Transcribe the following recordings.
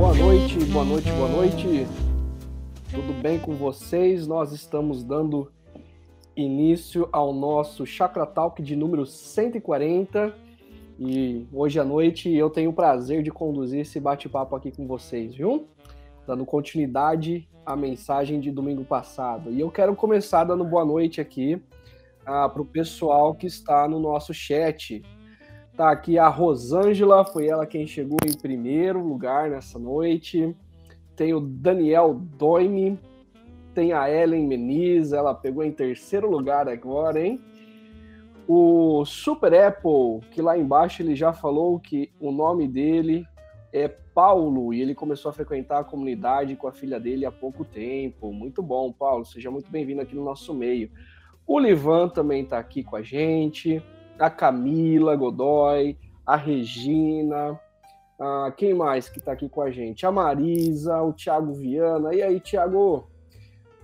Boa noite, boa noite, boa noite. Tudo bem com vocês? Nós estamos dando início ao nosso Chácara Talk de número 140. E hoje à noite eu tenho o prazer de conduzir esse bate-papo aqui com vocês, viu? Dando continuidade à mensagem de domingo passado. E eu quero começar dando boa noite aqui para o pessoal que está no nosso chat. Tá aqui a Rosângela, foi ela quem chegou em primeiro lugar nessa noite. Tem o Daniel Doime, tem a Ellen Meniz, ela pegou em terceiro lugar agora, hein? O Super Apple, que lá embaixo ele já falou que o nome dele é Paulo e ele começou a frequentar a comunidade com a filha dele há pouco tempo. Muito bom, Paulo, seja muito bem-vindo aqui no nosso meio. O Livan também está aqui com a gente, a Camila Godoy, a Regina, quem mais que está aqui com a gente? A Marisa, o Thiago Viana, e aí, Thiago?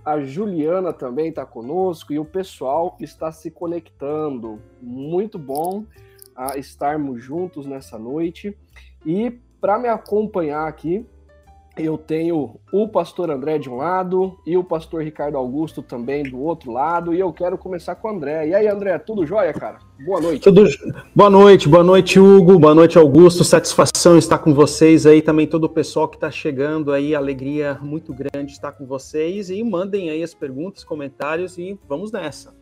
A Juliana também está conosco e o pessoal está se conectando. Muito bom estarmos juntos nessa noite. E para me acompanhar aqui, eu tenho o pastor André de um lado e o pastor Ricardo Augusto também do outro lado. E eu quero começar com o André. E aí, André, tudo jóia, cara? Boa noite. Boa noite, Hugo. Boa noite, Augusto. Satisfação estar com vocês aí. Também todo o pessoal que está chegando aí. Alegria muito grande estar com vocês. E mandem aí as perguntas, comentários e vamos nessa.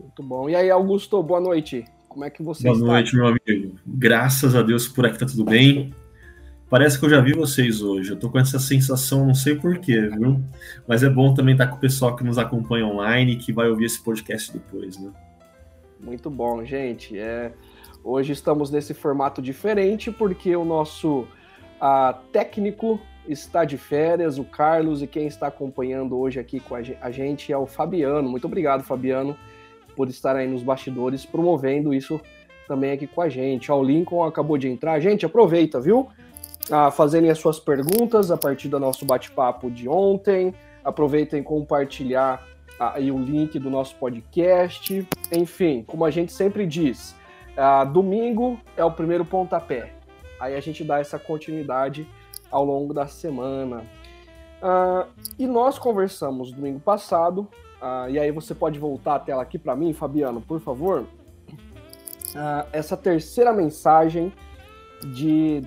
Muito bom. E aí, Augusto, boa noite. Como é que você está? Boa noite, meu amigo. Graças a Deus por aqui tá tudo bem. Parece que eu já vi vocês hoje, eu tô com essa sensação, não sei porquê, viu? Mas é bom também estar com o pessoal que nos acompanha online e que vai ouvir esse podcast depois, né? Muito bom, gente. Hoje estamos nesse formato diferente porque o nosso técnico está de férias, o Carlos, e quem está acompanhando hoje aqui com a gente é o Fabiano. Muito obrigado, Fabiano, por estar aí nos bastidores promovendo isso também aqui com a gente. Ó, o Lincoln acabou de entrar. Gente, aproveita, viu? A fazerem as suas perguntas a partir do nosso bate-papo de ontem. Aproveitem compartilhar aí o link do nosso podcast. Enfim, como a gente sempre diz, domingo é o primeiro pontapé. Aí a gente dá essa continuidade ao longo da semana. E nós conversamos domingo passado, e aí você pode voltar a tela aqui para mim, Fabiano, por favor. Essa terceira mensagem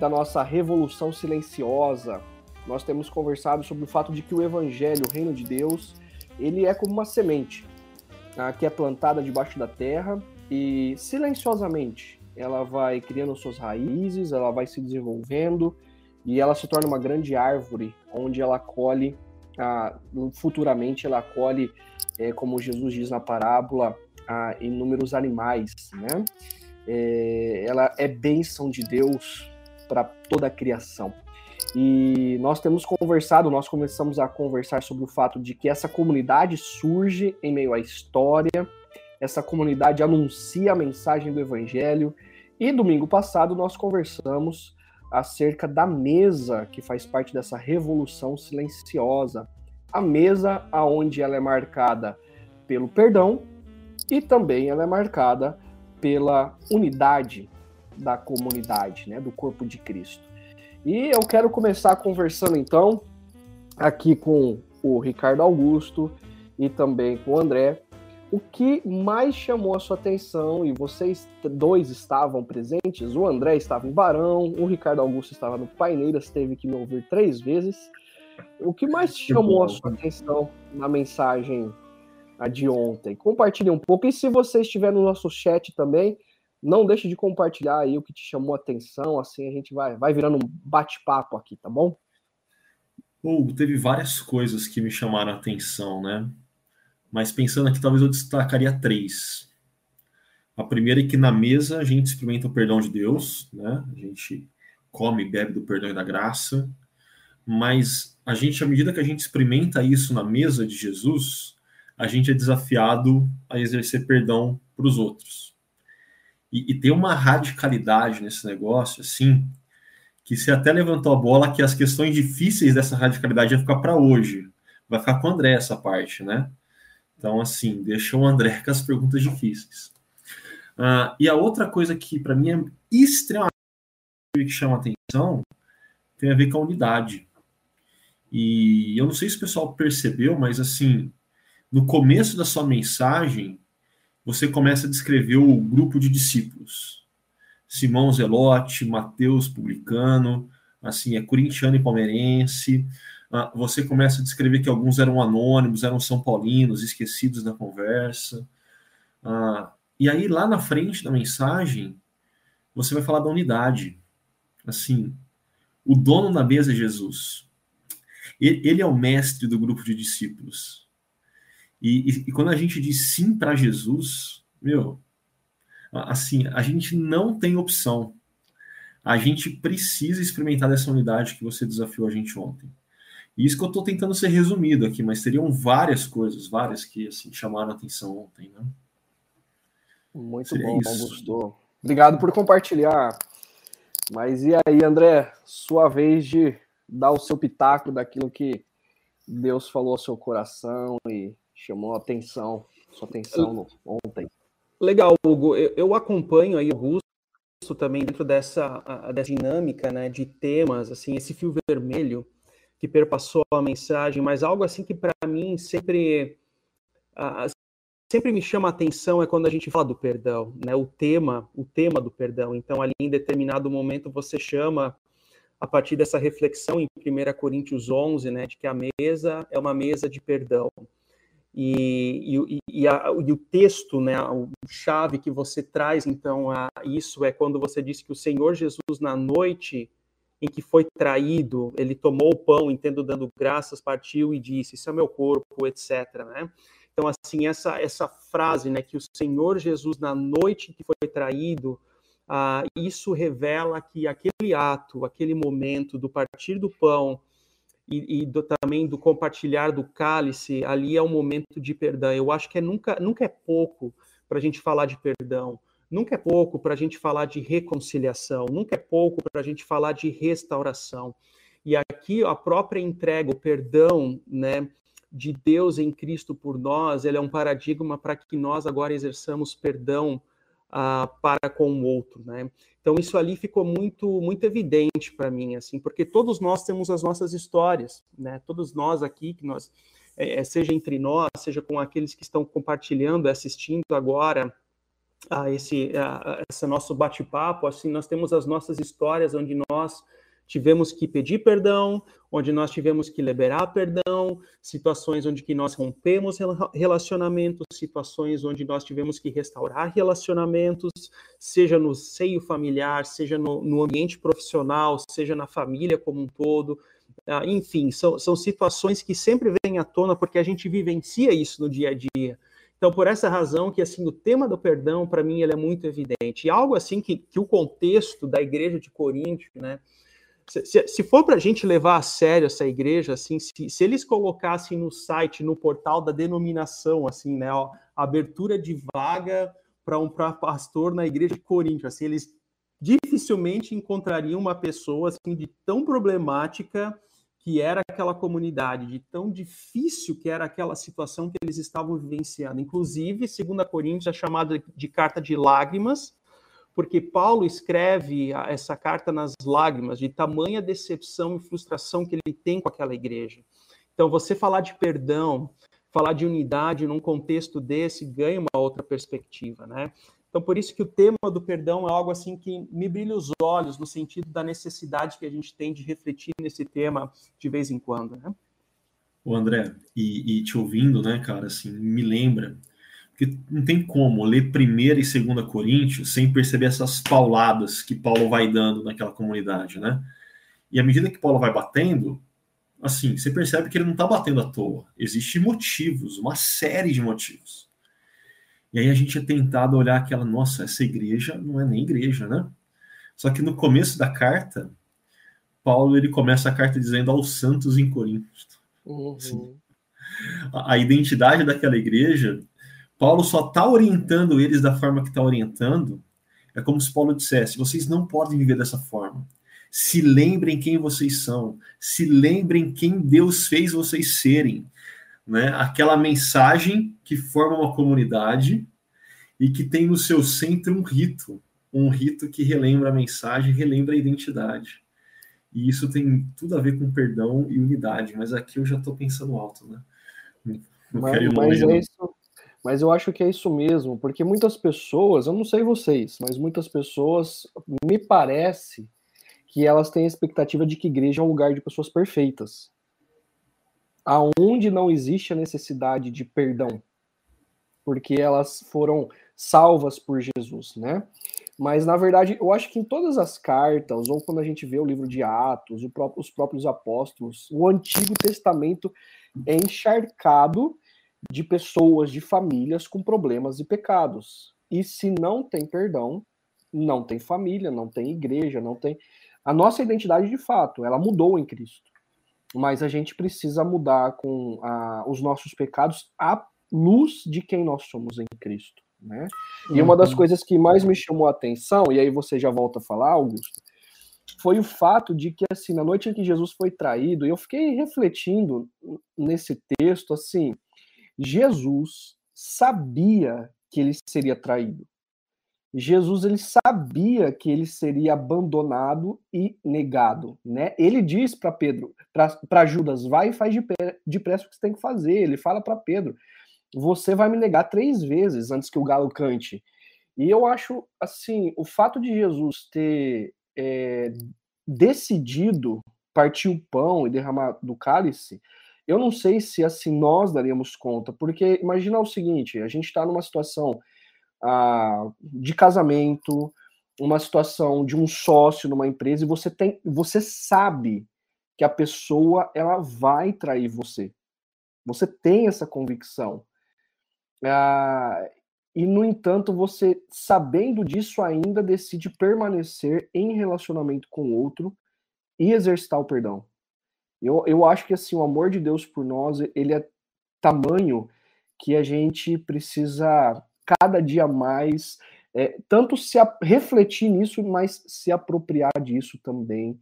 da nossa Revolução Silenciosa. Nós temos conversado sobre o fato de que o Evangelho, o Reino de Deus, ele é como uma semente que é plantada debaixo da terra e silenciosamente ela vai criando suas raízes, ela vai se desenvolvendo e ela se torna uma grande árvore, onde ela colhe, futuramente ela colhe, como Jesus diz na parábola, inúmeros animais, né? Ela é bênção de Deus para toda a criação. E nós temos conversado, nós começamos a conversar sobre o fato de que essa comunidade surge em meio à história, essa comunidade anuncia a mensagem do Evangelho, e domingo passado nós conversamos acerca da mesa que faz parte dessa revolução silenciosa. A mesa onde ela é marcada pelo perdão e também ela é marcada pela unidade da comunidade, né, do corpo de Cristo. E eu quero começar conversando, então, aqui com o Ricardo Augusto e também com o André. O que mais chamou a sua atenção, e vocês dois estavam presentes, o André estava em Barão, o Ricardo Augusto estava no Paineiras, teve que me ouvir 3 vezes. O que mais chamou a sua atenção na mensagem de ontem? Compartilhe um pouco. E se você estiver no nosso chat também, não deixe de compartilhar aí o que te chamou a atenção, assim a gente vai virando um bate-papo aqui, tá bom? Teve várias coisas que me chamaram a atenção, né? Mas pensando aqui, talvez eu destacaria 3. A primeira é que na mesa a gente experimenta o perdão de Deus, né? A gente come e bebe do perdão e da graça, mas a gente, à medida que a gente experimenta isso na mesa de Jesus, a gente é desafiado a exercer perdão para os outros. E tem uma radicalidade nesse negócio, assim, que você até levantou a bola que as questões difíceis dessa radicalidade vai ficar para hoje. Vai ficar com o André essa parte, né? Então, assim, deixa o André com as perguntas difíceis. E a outra coisa que, para mim, é extremamente que chama atenção tem a ver com a unidade. E eu não sei se o pessoal percebeu, mas assim, no começo da sua mensagem, você começa a descrever o grupo de discípulos. Simão Zelote, Mateus Publicano, assim, é corintiano e palmeirense. Você começa a descrever que alguns eram anônimos, eram são paulinos, esquecidos da conversa. E aí, lá na frente da mensagem, você vai falar da unidade. Assim, o dono da mesa é Jesus. Ele é o mestre do grupo de discípulos. E quando a gente diz sim para Jesus, meu, assim, a gente não tem opção. A gente precisa experimentar essa unidade que você desafiou a gente ontem. E isso que eu estou tentando ser resumido aqui, mas teriam várias coisas, várias que assim, chamaram a atenção ontem, né? Muito seria bom, Augusto. Obrigado por compartilhar. Mas e aí, André? Sua vez de dar o seu pitaco daquilo que Deus falou ao seu coração e chamou a atenção, sua atenção ontem. Legal, Hugo. Eu acompanho aí o Russo também dentro dessa dinâmica, né, de temas, assim, esse fio vermelho que perpassou a mensagem, mas algo assim que para mim sempre me chama a atenção é quando a gente fala do perdão, né? O tema do perdão. Então, ali em determinado momento você chama, a partir dessa reflexão em 1 Coríntios 11, né, de que a mesa é uma mesa de perdão. E o texto, né, a chave que você traz, então, a isso é quando você diz que o Senhor Jesus, na noite em que foi traído, ele tomou o pão, entendo, dando graças, partiu e disse, isso é meu corpo, etc., né? Então, assim, essa frase, né, que o Senhor Jesus, na noite em que foi traído, isso revela que aquele ato, aquele momento do partir do pão também do compartilhar do cálice, ali é um momento de perdão. Eu acho que nunca é pouco para a gente falar de perdão. Nunca é pouco para a gente falar de reconciliação, nunca é pouco para a gente falar de restauração. E aqui a própria entrega, o perdão, né, de Deus em Cristo por nós, ele é um paradigma para que nós agora exerçamos perdão para com o outro, né? Então isso ali ficou muito, muito evidente para mim, assim, porque todos nós temos as nossas histórias, né? Todos nós aqui, que nós, seja entre nós, seja com aqueles que estão compartilhando, assistindo agora, esse nosso bate-papo, assim, nós temos as nossas histórias onde nós tivemos que pedir perdão, onde nós tivemos que liberar perdão, situações onde que nós rompemos relacionamentos, situações onde nós tivemos que restaurar relacionamentos, seja no seio familiar, seja no ambiente profissional, seja na família como um todo, enfim, são situações que sempre vêm à tona porque a gente vivencia isso no dia a dia. Então, por essa razão que, assim, o tema do perdão, para mim, ele é muito evidente. E algo, assim, que o contexto da igreja de Corinto, né, se for para a gente levar a sério essa igreja, assim, se eles colocassem no site, no portal da denominação, assim, né, ó, abertura de vaga para um pastor na igreja de Corinto, assim, eles dificilmente encontrariam uma pessoa, assim, de tão problemática que era aquela comunidade, de tão difícil que era aquela situação que eles estavam vivenciando. Inclusive, 2 Coríntios é chamada de carta de lágrimas, porque Paulo escreve essa carta nas lágrimas, de tamanha decepção e frustração que ele tem com aquela igreja. Então, você falar de perdão, falar de unidade num contexto desse, ganha uma outra perspectiva, né? Então, por isso que o tema do perdão é algo assim que me brilha os olhos, no sentido da necessidade que a gente tem de refletir nesse tema de vez em quando, né? Ô, André, e te ouvindo, né, cara, assim, me lembra, porque não tem como ler 1 e 2 Coríntios sem perceber essas pauladas que Paulo vai dando naquela comunidade, né? E à medida que Paulo vai batendo, assim, você percebe que ele não está batendo à toa. Existem motivos, uma série de motivos. E aí a gente é tentado olhar aquela, nossa, essa igreja não é nem igreja, né? Só que no começo da carta, Paulo, ele começa a carta dizendo aos santos em Corinto. Uhum. Assim, a identidade daquela igreja, Paulo só está orientando eles da forma que está orientando. É como se Paulo dissesse, vocês não podem viver dessa forma. Se lembrem quem vocês são. Se lembrem quem Deus fez vocês serem. Né? Aquela mensagem que forma uma comunidade e que tem no seu centro um rito que relembra a mensagem, relembra a identidade. E isso tem tudo a ver com perdão e unidade, mas aqui eu já estou pensando alto, né? Mas é isso, mas eu acho que é isso mesmo, porque muitas pessoas, eu não sei vocês, mas muitas pessoas, me parece que elas têm a expectativa de que igreja é um lugar de pessoas perfeitas, aonde não existe a necessidade de perdão, porque elas foram salvas por Jesus, né? Mas, na verdade, eu acho que em todas as cartas, ou quando a gente vê o livro de Atos, os próprios apóstolos, o Antigo Testamento é encharcado de pessoas, de famílias com problemas e pecados. E se não tem perdão, não tem família, não tem igreja, não tem... A nossa identidade, de fato, ela mudou em Cristo. Mas a gente precisa mudar com os nossos pecados à luz de quem nós somos em Cristo. Né? E uma das coisas que mais me chamou a atenção, e aí você já volta a falar, Augusto, foi o fato de que, assim, na noite em que Jesus foi traído, eu fiquei refletindo nesse texto, assim, Jesus sabia que ele seria traído. Jesus, ele sabia que ele seria abandonado e negado, né? Ele diz para Pedro, para Judas, vai e faz depressa o que você tem que fazer. Ele fala para Pedro, você vai me negar 3 vezes antes que o galo cante. E eu acho, assim, o fato de Jesus ter decidido partir o pão e derramar do cálice, eu não sei se, assim, nós daríamos conta, porque imagina o seguinte, a gente está numa situação de casamento, uma situação de um sócio numa empresa, e você sabe que a pessoa, ela vai trair você. Você tem essa convicção. E, no entanto, você, sabendo disso, ainda decide permanecer em relacionamento com o outro e exercitar o perdão. Eu acho que, assim, o amor de Deus por nós, ele é tamanho que a gente precisa cada dia mais, tanto se refletir nisso, mas se apropriar disso também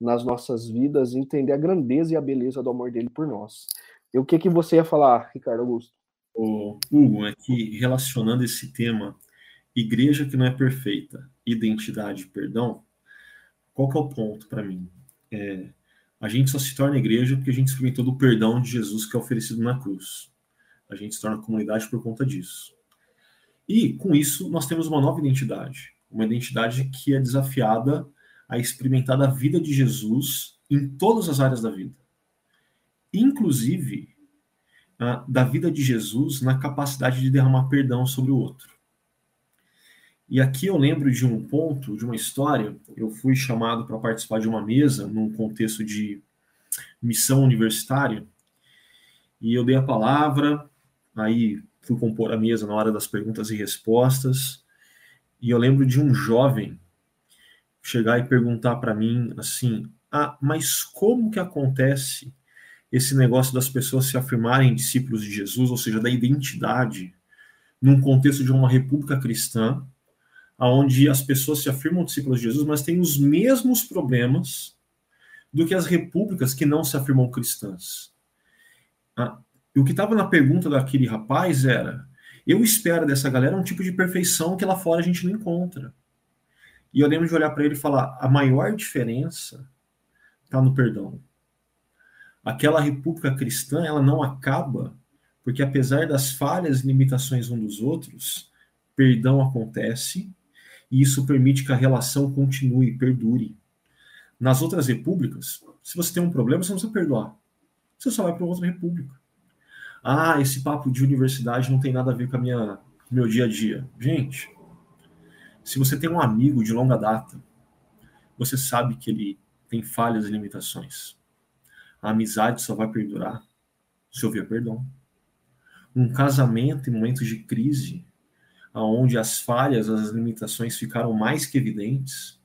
nas nossas vidas, entender a grandeza e a beleza do amor dele por nós. E o que você ia falar, Ricardo Augusto? Hugo, aqui relacionando esse tema, igreja que não é perfeita, identidade e perdão, qual que é o ponto para mim? A gente só se torna igreja porque a gente experimentou do perdão de Jesus que é oferecido na cruz. A gente se torna comunidade por conta disso. E, com isso, nós temos uma nova identidade. Uma identidade que é desafiada a experimentar a vida de Jesus em todas as áreas da vida. Inclusive, da vida de Jesus na capacidade de derramar perdão sobre o outro. E aqui eu lembro de um ponto, de uma história. Eu fui chamado para participar de uma mesa num contexto de missão universitária. E eu dei a palavra, aí... fui compor a mesa na hora das perguntas e respostas, e eu lembro de um jovem chegar e perguntar para mim assim, mas como que acontece esse negócio das pessoas se afirmarem discípulos de Jesus, ou seja, da identidade, num contexto de uma república cristã, onde as pessoas se afirmam discípulos de Jesus, mas têm os mesmos problemas do que as repúblicas que não se afirmam cristãs. E o que estava na pergunta daquele rapaz era, eu espero dessa galera um tipo de perfeição que lá fora a gente não encontra. E eu lembro de olhar para ele e falar, a maior diferença está no perdão. Aquela república cristã, ela não acaba, porque apesar das falhas e limitações um dos outros, perdão acontece, e isso permite que a relação continue e perdure. Nas outras repúblicas, se você tem um problema, você não precisa perdoar. Você só vai para outra república. Esse papo de universidade não tem nada a ver com o meu dia a dia. Gente, se você tem um amigo de longa data, você sabe que ele tem falhas e limitações. A amizade só vai perdurar se houver perdão. Um casamento em momentos de crise, onde as falhas, as limitações ficaram mais que evidentes,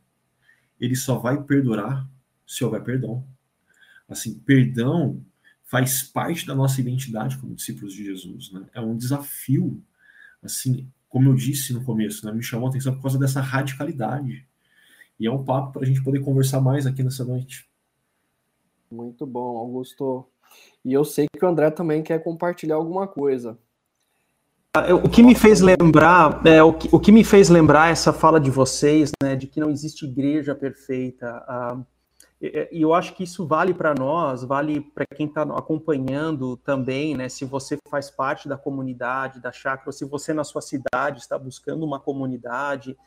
ele só vai perdurar se houver perdão. Assim, perdão faz parte da nossa identidade como discípulos de Jesus, né? É um desafio, assim, como eu disse no começo, né? Me chamou a atenção por causa dessa radicalidade. E é um papo para a gente poder conversar mais aqui nessa noite. Muito bom, Augusto. E eu sei que o André também quer compartilhar alguma coisa. O que me fez lembrar, essa fala de vocês, né, de que não existe igreja perfeita, E eu acho que isso vale para nós, vale para quem está acompanhando também, né? Se você faz parte da comunidade, da chácara, ou se você na sua cidade está buscando uma comunidade,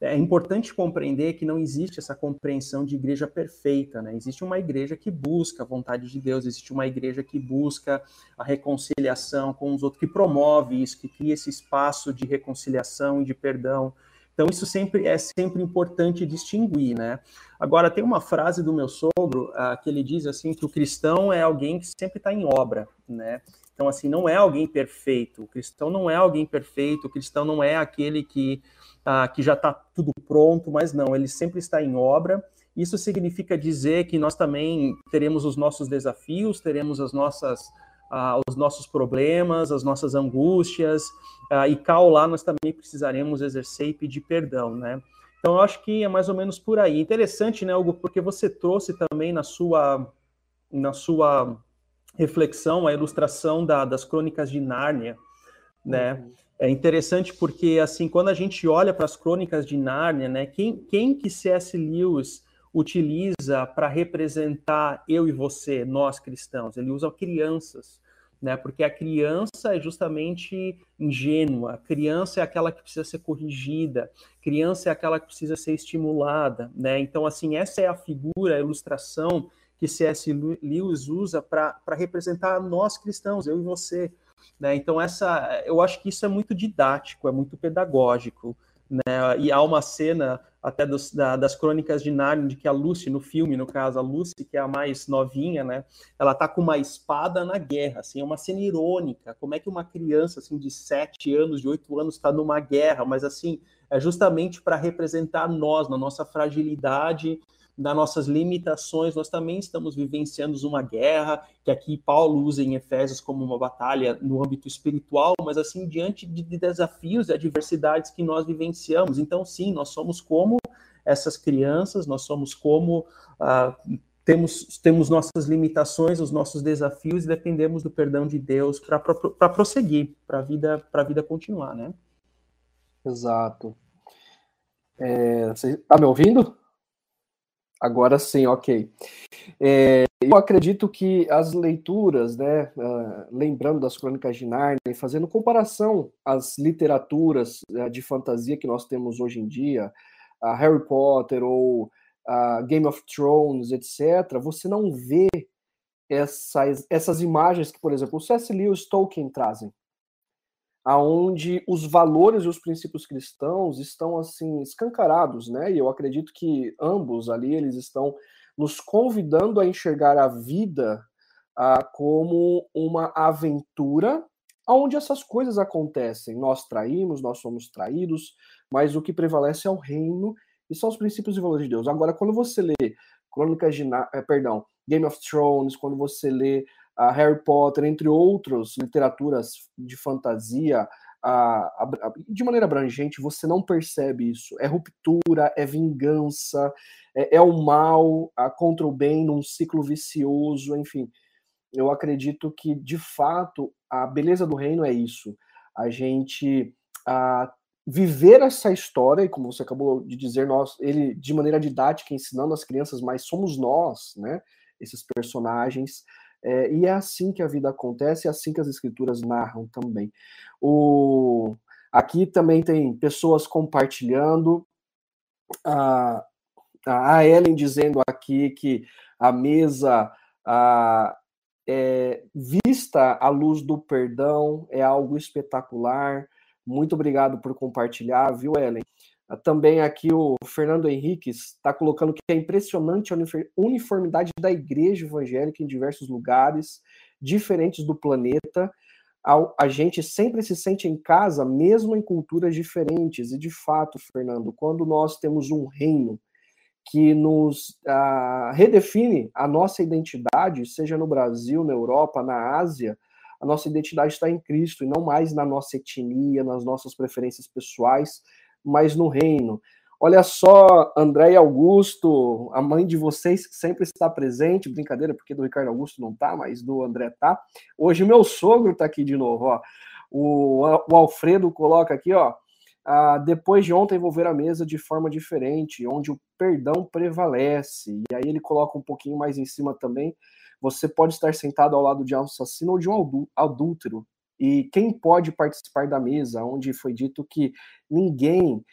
é importante compreender que não existe essa compreensão de igreja perfeita, né? Existe uma igreja que busca a vontade de Deus, existe uma igreja que busca a reconciliação com os outros, que promove isso, que cria esse espaço de reconciliação e de perdão. Então, isso é sempre importante distinguir, né? Agora, tem uma frase do meu sogro que ele diz assim, que o cristão é alguém que sempre está em obra, né? Então, assim, não é alguém perfeito. O cristão não é alguém perfeito, o cristão não é aquele que já está tudo pronto, mas não, ele sempre está em obra. Isso significa dizer que nós também teremos os nossos desafios, teremos as nossas... os nossos problemas, as nossas angústias, e cá ou lá nós também precisaremos exercer e pedir perdão, né? Então, eu acho que é mais ou menos por aí. Interessante, né, Hugo, porque você trouxe também na sua reflexão a ilustração das Crônicas de Nárnia, né? Uhum. É interessante porque, assim, quando a gente olha para as Crônicas de Nárnia, né, quem que C.S. Lewis utiliza para representar eu e você, nós cristãos? Ele usa crianças, né? Porque a criança é justamente ingênua, a criança é aquela que precisa ser corrigida, a criança é aquela que precisa ser estimulada, né? Então, assim, essa é a figura, a ilustração que C.S. Lewis usa para representar nós cristãos, eu e você, né? Então, eu acho que isso é muito didático, é muito pedagógico, né? E há uma cena até das Crônicas de Nárnia, de que a Lucy, no filme, no caso, a Lucy, que é a mais novinha, né, ela tá com uma espada na guerra, assim, é uma cena irônica, como é que uma criança, assim, de 7 anos, de 8 anos, está numa guerra, mas, assim, é justamente para representar nós, na nossa fragilidade, nas nossas limitações, nós também estamos vivenciando uma guerra, que aqui Paulo usa em Efésios como uma batalha no âmbito espiritual, mas assim, diante de desafios e adversidades que nós vivenciamos. Então, sim, nós somos como essas crianças, nós somos como... temos nossas limitações, os nossos desafios, e dependemos do perdão de Deus para prosseguir, para a vida continuar, né? Exato. Você tá me ouvindo? Agora sim, ok. Eu acredito que as leituras, né, lembrando das Crônicas de Nárnia, fazendo comparação às literaturas de fantasia que nós temos hoje em dia, a Harry Potter ou a Game of Thrones, etc., você não vê essas imagens que, por exemplo, o C.S. Lewis e Tolkien trazem, aonde os valores e os princípios cristãos estão, assim, escancarados, né? E eu acredito que ambos ali, eles estão nos convidando a enxergar a vida como uma aventura onde essas coisas acontecem. Nós traímos, nós somos traídos, mas o que prevalece é o reino e são os princípios e valores de Deus. Agora, quando você lê Game of Thrones, quando você lê a Harry Potter, entre outras literaturas de fantasia, de maneira abrangente, você não percebe isso. É ruptura, é vingança, é o mal contra o bem num ciclo vicioso, enfim. Eu acredito que, de fato, a beleza do reino é isso. A gente viver essa história, e como você acabou de dizer, ele de maneira didática, ensinando as crianças, mas somos nós, né, esses personagens. E é assim que a vida acontece, é assim que as escrituras narram também. Aqui também tem pessoas compartilhando, a Ellen dizendo aqui que a mesa é vista à luz do perdão, é algo espetacular. Muito obrigado por compartilhar, viu, Ellen? Também aqui o Fernando Henrique está colocando que é impressionante a uniformidade da igreja evangélica em diversos lugares diferentes do planeta. A gente sempre se sente em casa, mesmo em culturas diferentes. E, de fato, Fernando, quando nós temos um reino que nos redefine a nossa identidade, seja no Brasil, na Europa, na Ásia, a nossa identidade está em Cristo e não mais na nossa etnia, nas nossas preferências pessoais, mas no reino. Olha só, André Augusto, a mãe de vocês sempre está presente, brincadeira, porque do Ricardo Augusto não está, mas do André está. Hoje o meu sogro está aqui de novo, ó. O Alfredo coloca aqui, ó, depois de ontem vou ver a mesa de forma diferente, onde o perdão prevalece. E aí ele coloca um pouquinho mais em cima também, você pode estar sentado ao lado de um assassino ou de um adúltero. E quem pode participar da mesa, onde foi dito que ninguém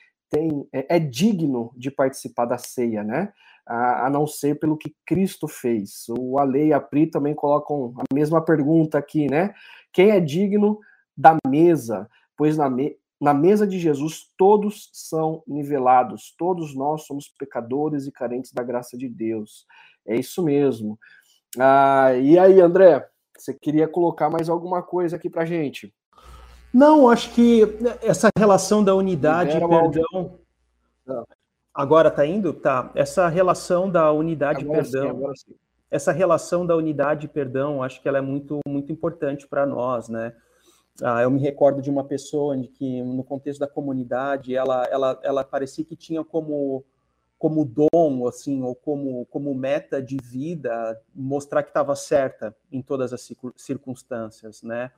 é digno de participar da ceia, né? A não ser pelo que Cristo fez. O Ale e a Pri também colocam a mesma pergunta aqui, né? Quem é digno da mesa? Pois na mesa de Jesus todos são nivelados, todos nós somos pecadores e carentes da graça de Deus. É isso mesmo. E aí, André? Você queria colocar mais alguma coisa aqui pra gente? Não, acho que essa relação da unidade e perdão... Agora tá indo? Tá. Essa relação da unidade e perdão... Sim, agora sim. Essa relação da unidade e perdão, acho que ela é muito, muito importante para nós, né? Eu me recordo de uma pessoa que, no contexto da comunidade, ela parecia que tinha como dom, assim, ou como meta de vida, mostrar que estava certa em todas as circunstâncias, né?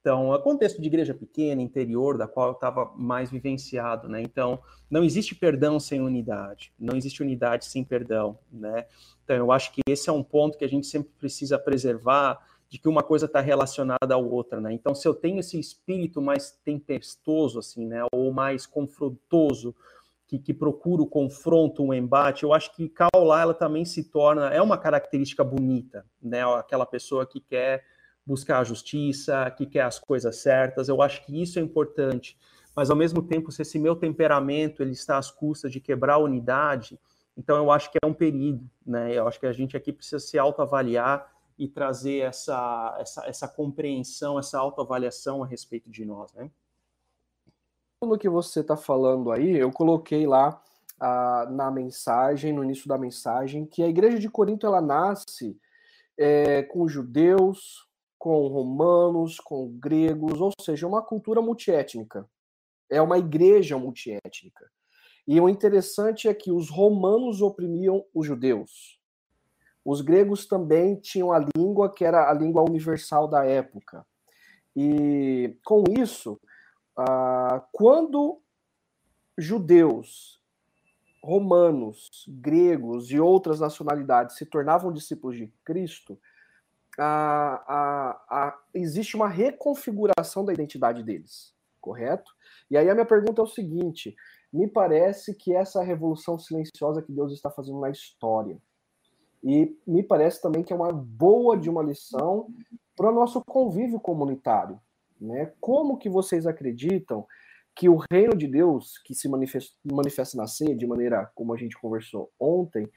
Então, é contexto de igreja pequena, interior, da qual eu estava mais vivenciado, né? Então, não existe perdão sem unidade, não existe unidade sem perdão, né? Então, eu acho que esse é um ponto que a gente sempre precisa preservar, de que uma coisa está relacionada à outra, né? Então, se eu tenho esse espírito mais tempestoso, assim, né? Ou mais confrontoso, que procura o confronto, um embate, eu acho que Kaolá, ela também se torna, é uma característica bonita, né? Aquela pessoa que quer buscar a justiça, que quer as coisas certas, eu acho que isso é importante, mas ao mesmo tempo, se esse meu temperamento, ele está às custas de quebrar a unidade, então eu acho que é um perigo, né? Eu acho que a gente aqui precisa se autoavaliar e trazer essa compreensão, essa autoavaliação a respeito de nós, né? Pelo que você está falando aí, eu coloquei lá na mensagem, no início da mensagem, que a igreja de Corinto ela nasce com judeus, com romanos, com gregos, ou seja, uma cultura multiétnica. É uma igreja multiétnica. E o interessante é que os romanos oprimiam os judeus. Os gregos também tinham a língua, que era a língua universal da época. E com isso... quando judeus, romanos, gregos e outras nacionalidades se tornavam discípulos de Cristo, existe uma reconfiguração da identidade deles, correto? E aí a minha pergunta é o seguinte, me parece que essa revolução silenciosa que Deus está fazendo na história, e me parece também que é uma boa de uma lição para o nosso convívio comunitário. Como que vocês acreditam que o reino de Deus, que se manifesta na ceia, de maneira como a gente conversou ontem,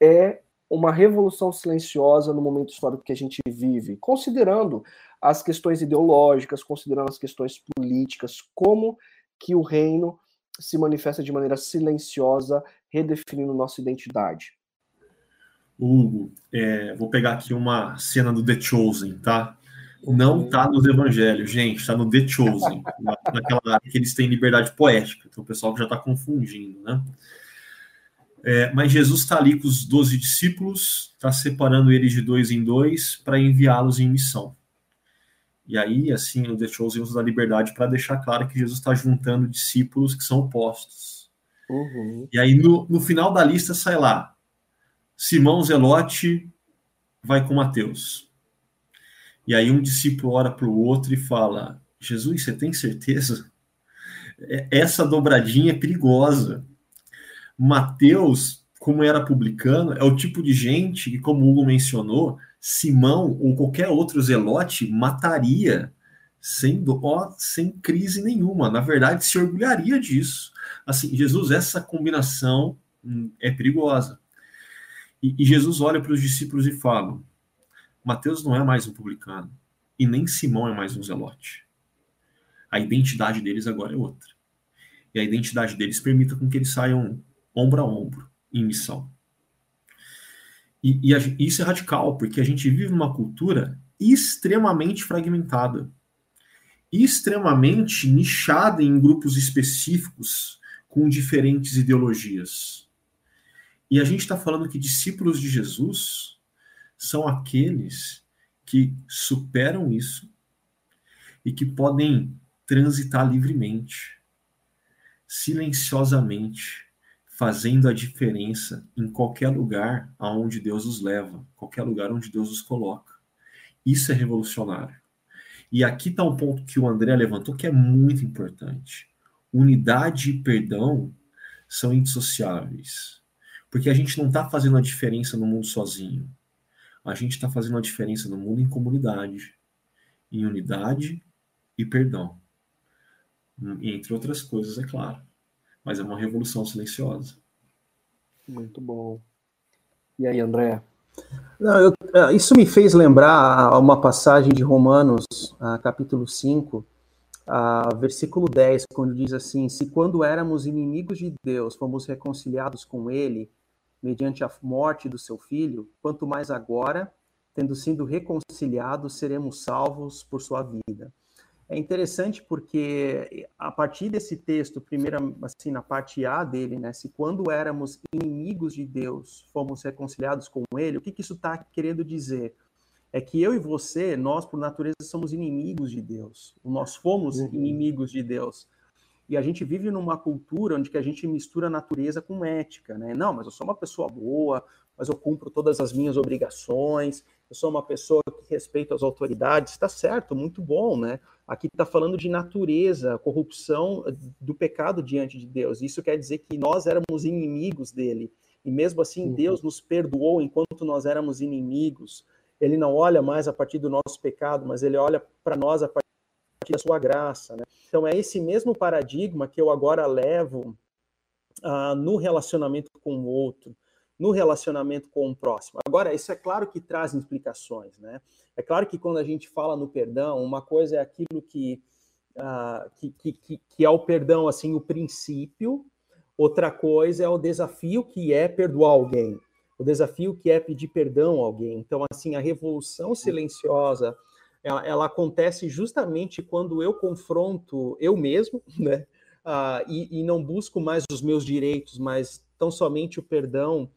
é uma revolução silenciosa no momento histórico que a gente vive, considerando as questões ideológicas, considerando as questões políticas, como que o reino se manifesta de maneira silenciosa, redefinindo nossa identidade? Hugo, vou pegar aqui uma cena do The Chosen, tá? Não está nos evangelhos, gente, está no The Chosen, naquela área que eles têm liberdade poética, então o pessoal já está confundindo, né? Mas Jesus está ali com os 12 discípulos, está separando eles de dois em dois para enviá-los em missão. E aí, assim, o The Chosen usa a liberdade para deixar claro que Jesus está juntando discípulos que são opostos. Uhum. E aí, no final da lista, sai lá, Simão Zelote vai com Mateus. E aí um discípulo ora para o outro e fala, Jesus, você tem certeza? Essa dobradinha é perigosa. Mateus, como era publicano, é o tipo de gente que, como o Hugo mencionou, Simão ou qualquer outro zelote mataria sem crise nenhuma. Na verdade, se orgulharia disso. Assim, Jesus, essa combinação é perigosa. E Jesus olha para os discípulos e fala, Mateus não é mais um publicano, e nem Simão é mais um zelote. A identidade deles agora é outra. E a identidade deles permita com que eles saiam ombro a ombro, em missão. E isso é radical, porque a gente vive numa cultura extremamente fragmentada, extremamente nichada em grupos específicos com diferentes ideologias. E a gente está falando que discípulos de Jesus... são aqueles que superam isso e que podem transitar livremente. silenciosamente, fazendo a diferença em qualquer lugar aonde Deus os leva, qualquer lugar onde Deus os coloca. Isso é revolucionário. E aqui está um ponto que o André levantou que é muito importante. Unidade e perdão são indissociáveis. Porque a gente não está fazendo a diferença no mundo sozinho. A gente está fazendo a diferença no mundo em comunidade, em unidade e perdão. Entre outras coisas, é claro. Mas é uma revolução silenciosa. Muito bom. E aí, André? Não, isso me fez lembrar uma passagem de Romanos, capítulo 5, versículo 10, quando diz assim: se quando éramos inimigos de Deus, fomos reconciliados com ele, mediante a morte do seu filho, quanto mais agora, tendo sido reconciliados, seremos salvos por sua vida. É interessante porque, a partir desse texto, primeiro, assim, na parte A dele, né? Se quando éramos inimigos de Deus, fomos reconciliados com ele, o que que isso está querendo dizer? É que eu e você, nós, por natureza, somos inimigos de Deus. Nós fomos inimigos de Deus. E a gente vive numa cultura onde que a gente mistura natureza com ética, né? Não, mas eu sou uma pessoa boa, mas eu cumpro todas as minhas obrigações, eu sou uma pessoa que respeita as autoridades, está certo, muito bom, né? Aqui está falando de natureza, corrupção do pecado diante de Deus. Isso quer dizer que nós éramos inimigos dele. E mesmo assim, Deus nos perdoou enquanto nós éramos inimigos. Ele não olha mais a partir do nosso pecado, mas ele olha para nós a partir da sua graça, né? Então é esse mesmo paradigma que eu agora levo no relacionamento com o outro, no relacionamento com o próximo. Agora, isso é claro que traz implicações, né? É claro que quando a gente fala no perdão, uma coisa é aquilo que é o perdão, assim, o princípio, outra coisa é o desafio que é perdoar alguém, o desafio que é pedir perdão a alguém. Então, assim, a revolução silenciosa, ela acontece justamente quando eu confronto eu mesmo, né? E não busco mais os meus direitos, mas tão somente o perdão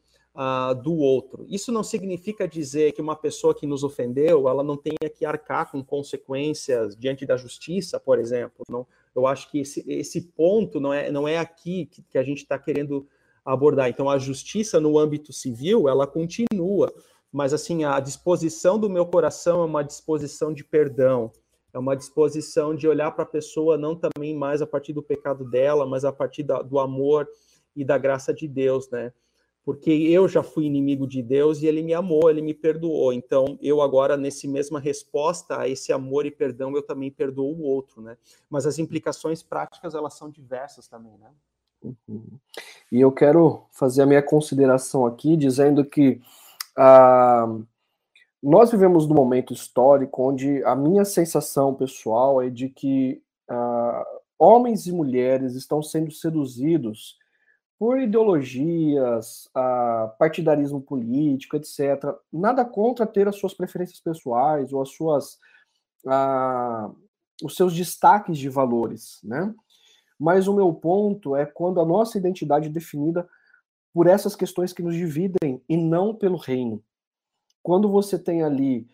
do outro. Isso não significa dizer que uma pessoa que nos ofendeu, ela não tenha que arcar com consequências diante da justiça, por exemplo. Não, eu acho que esse ponto não é aqui que a gente está querendo abordar. Então, a justiça no âmbito civil, ela continua, mas assim, a disposição do meu coração é uma disposição de perdão, é uma disposição de olhar para a pessoa não também mais a partir do pecado dela, mas a partir do amor e da graça de Deus, né? Porque eu já fui inimigo de Deus e ele me amou, ele me perdoou. Então, eu agora, nessa mesma resposta a esse amor e perdão, eu também perdoo o outro, né? Mas as implicações práticas, elas são diversas também, né? Uhum. E eu quero fazer a minha consideração aqui, dizendo que nós vivemos num momento histórico onde a minha sensação pessoal é de que homens e mulheres estão sendo seduzidos por ideologias, partidarismo político, etc. Nada contra ter as suas preferências pessoais ou as suas, os seus destaques de valores, né? Mas o meu ponto é quando a nossa identidade é definida por essas questões que nos dividem e não pelo reino. Quando você tem ali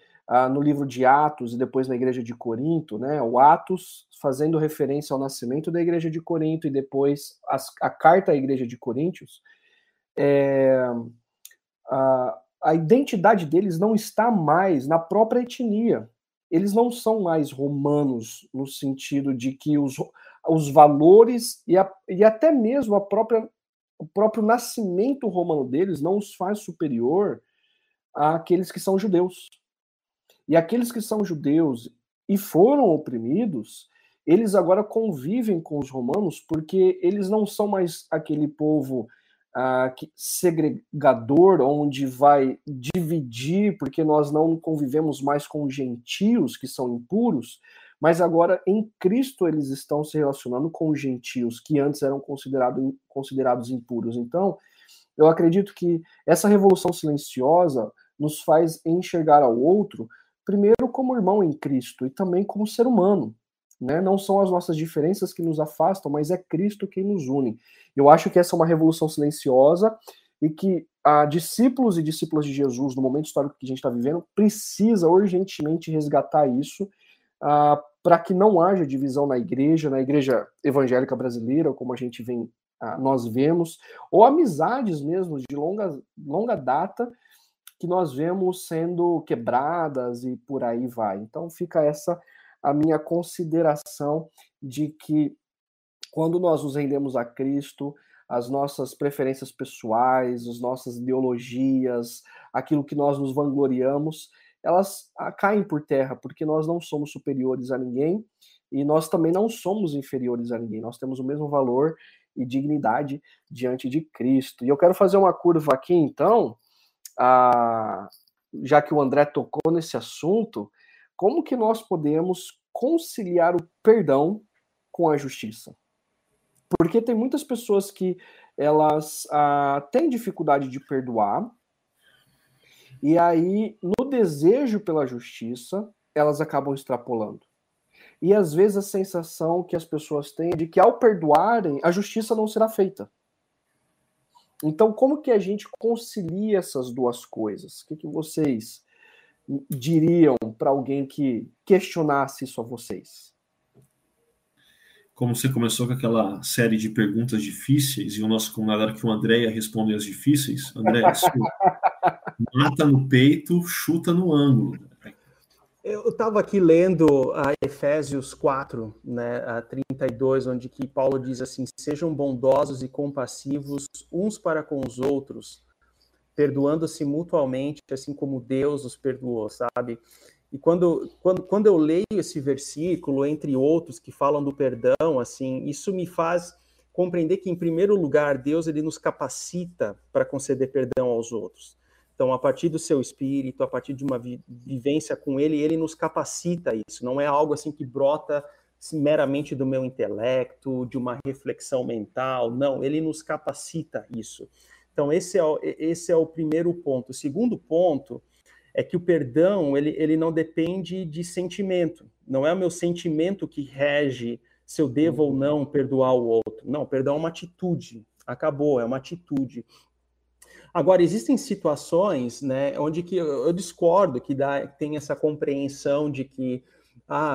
no livro de Atos e depois na Igreja de Corinto, né, o Atos fazendo referência ao nascimento da Igreja de Corinto e depois a carta à Igreja de Coríntios, a identidade deles não está mais na própria etnia. Eles não são mais romanos no sentido de que os valores e até mesmo o próprio nascimento romano deles não os faz superior àqueles que são judeus. E aqueles que são judeus e foram oprimidos, eles agora convivem com os romanos porque eles não são mais aquele povo segregador, onde vai dividir, porque nós não convivemos mais com gentios que são impuros, mas agora em Cristo eles estão se relacionando com gentios que antes eram considerados impuros. Então, eu acredito que essa revolução silenciosa nos faz enxergar ao outro primeiro como irmão em Cristo e também como ser humano, né? Não são as nossas diferenças que nos afastam, mas é Cristo quem nos une. Eu acho que essa é uma revolução silenciosa e que discípulos e discípulas de Jesus, no momento histórico que a gente está vivendo, precisa urgentemente resgatar isso para que não haja divisão na igreja evangélica brasileira, como a gente vem, nós vemos, ou amizades mesmo de longa data que nós vemos sendo quebradas e por aí vai. Então fica essa a minha consideração de que quando nós nos rendemos a Cristo, as nossas preferências pessoais, as nossas ideologias, aquilo que nós nos vangloriamos, elas caem por terra, porque nós não somos superiores a ninguém e nós também não somos inferiores a ninguém. Nós temos o mesmo valor e dignidade diante de Cristo. E eu quero fazer uma curva aqui, então, já que o André tocou nesse assunto, como que nós podemos conciliar o perdão com a justiça? Porque tem muitas pessoas que elas têm dificuldade de perdoar, e aí, no desejo pela justiça, elas acabam extrapolando. E às vezes a sensação que as pessoas têm é de que ao perdoarem, a justiça não será feita. Então, como que a gente concilia essas duas coisas? O que, que vocês diriam para alguém que questionasse isso a vocês? Como você começou com aquela série de perguntas difíceis, e o nosso comandante que o André ia responder as difíceis, André, mata no peito, chuta no ângulo. Eu estava aqui lendo a Efésios 4, né, a 32, onde que Paulo diz assim, sejam bondosos e compassivos uns para com os outros, perdoando-se mutualmente, assim como Deus os perdoou, sabe? E quando eu leio esse versículo, entre outros que falam do perdão, assim, isso me faz compreender que, em primeiro lugar, Deus ele nos capacita para conceder perdão aos outros. Então, a partir do seu espírito, a partir de uma vivência com ele, ele nos capacita isso. Não é algo assim que brota meramente do meu intelecto, de uma reflexão mental, não. Ele nos capacita isso. Então, esse é o primeiro ponto. O segundo ponto é que o perdão, ele não depende de sentimento. Não é o meu sentimento que rege se eu devo ou não perdoar o outro. Não, perdão é uma atitude. Acabou, é uma atitude. Agora, existem situações, né, onde que eu discordo, que tem essa compreensão de que,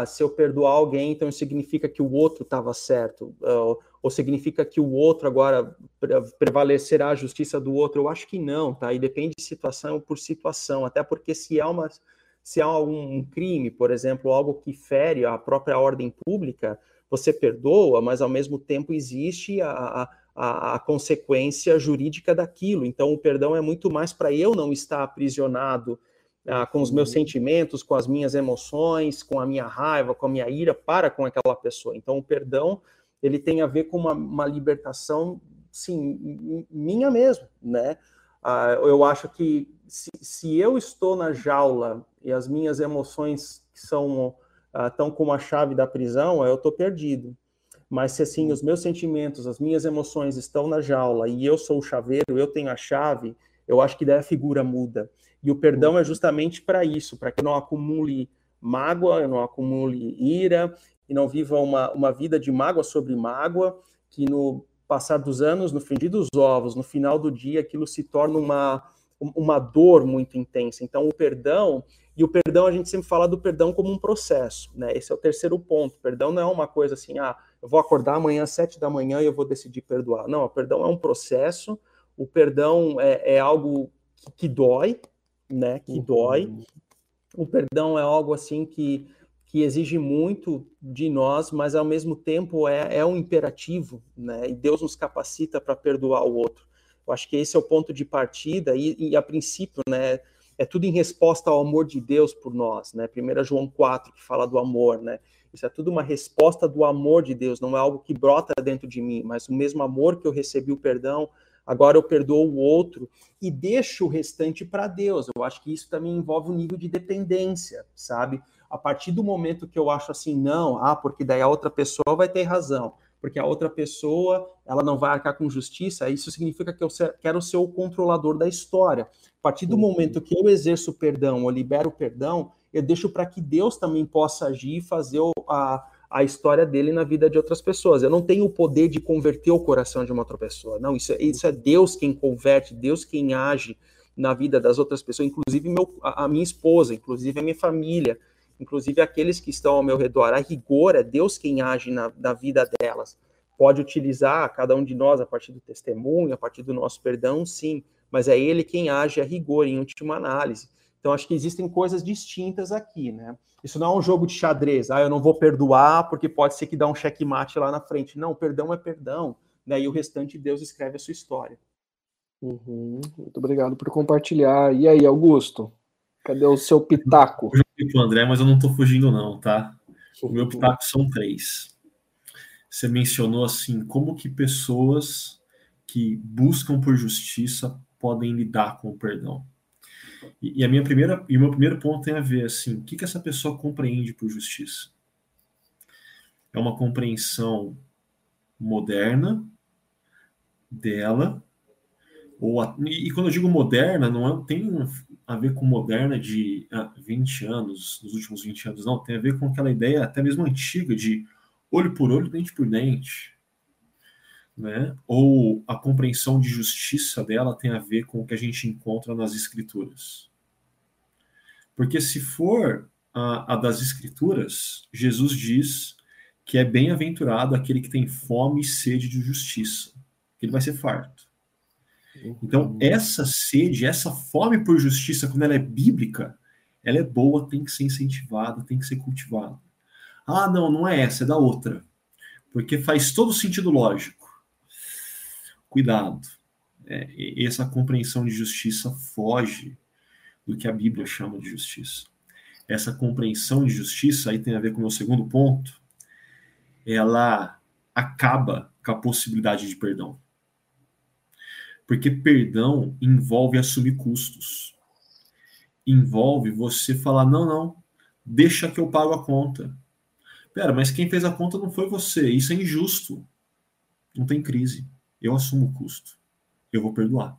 se eu perdoar alguém, então significa que o outro estava certo, ou significa que o outro agora prevalecerá a justiça do outro. Eu acho que não, tá? E depende de situação por situação, até porque se há um crime, por exemplo, algo que fere a própria ordem pública, você perdoa, mas ao mesmo tempo existe a consequência jurídica daquilo. Então, o perdão é muito mais para eu não estar aprisionado com os meus sentimentos, com as minhas emoções, com a minha raiva, com a minha ira para com aquela pessoa. Então, o perdão ele tem a ver com uma libertação, sim, minha mesmo, né? Eu acho que se eu estou na jaula e as minhas emoções estão como a chave da prisão, eu estou perdido. Mas se assim os meus sentimentos, as minhas emoções estão na jaula e eu sou o chaveiro, eu tenho a chave, eu acho que daí a figura muda. E o perdão é justamente para isso, para que eu não acumule mágoa, eu não acumule ira e não viva uma vida de mágoa sobre mágoa, que no passar dos anos, no frigir dos ovos, no final do dia, aquilo se torna uma dor muito intensa. Então o perdão... E o perdão, a gente sempre fala do perdão como um processo, né? Esse é o terceiro ponto. O perdão não é uma coisa assim, eu vou acordar amanhã às 7h e eu vou decidir perdoar. Não, o perdão é um processo. O perdão é algo que dói, né? Que dói. O perdão é algo assim que exige muito de nós, mas ao mesmo tempo é um imperativo, né? E Deus nos capacita para perdoar o outro. Eu acho que esse é o ponto de partida e a princípio, né? É tudo em resposta ao amor de Deus por nós, né? 1 João 4, que fala do amor, né? Isso é tudo uma resposta do amor de Deus, não é algo que brota dentro de mim, mas o mesmo amor que eu recebi o perdão, agora eu perdoo o outro e deixo o restante para Deus. Eu acho que isso também envolve um nível de dependência, sabe? A partir do momento que eu acho assim, não, porque daí a outra pessoa vai ter razão, porque a outra pessoa, ela não vai arcar com justiça, isso significa que eu quero ser o controlador da história. A partir do momento que eu exerço o perdão, eu libero o perdão, eu deixo para que Deus também possa agir e fazer a história dele na vida de outras pessoas. Eu não tenho o poder de converter o coração de uma outra pessoa, não, isso é Deus quem converte, Deus quem age na vida das outras pessoas, inclusive a minha esposa, inclusive a minha família. inclusive aqueles que estão ao meu redor. A rigor é Deus quem age na vida delas. Pode utilizar cada um de nós a partir do testemunho, a partir do nosso perdão, sim, mas é ele quem age a rigor, em última análise. Então, acho que existem coisas distintas aqui, né? Isso não é um jogo de xadrez, eu não vou perdoar porque pode ser que dá um checkmate lá na frente. Não, perdão é perdão, né? E o restante Deus escreve a sua história. Uhum, muito obrigado por compartilhar. E aí, Augusto, cadê o seu pitaco? Eu fui com o André, mas eu não estou fugindo não, tá? O meu pitaco são 3. Você mencionou assim, como que pessoas que buscam por justiça podem lidar com o perdão. E o meu primeiro ponto tem a ver assim, o que que essa pessoa compreende por justiça? É uma compreensão moderna dela, e quando eu digo moderna, não tem a ver com moderna de 20 anos, nos últimos 20 anos, não, tem a ver com aquela ideia até mesmo antiga de olho por olho, dente por dente, né? Ou a compreensão de justiça dela tem a ver com o que a gente encontra nas escrituras. Porque se for a das escrituras, Jesus diz que é bem-aventurado aquele que tem fome e sede de justiça, que ele vai ser farto. Então, essa sede, essa fome por justiça, quando ela é bíblica, ela é boa, tem que ser incentivada, tem que ser cultivada. Ah, não, não é essa, é da outra. Porque faz todo sentido lógico. Cuidado. Essa compreensão de justiça foge do que a Bíblia chama de justiça. Essa compreensão de justiça, aí tem a ver com o meu segundo ponto, ela acaba com a possibilidade de perdão. Porque perdão envolve assumir custos. Envolve você falar, não, deixa que eu pago a conta. Pera, mas quem fez a conta não foi você. Isso é injusto. Não tem crise. Eu assumo o custo. Eu vou perdoar.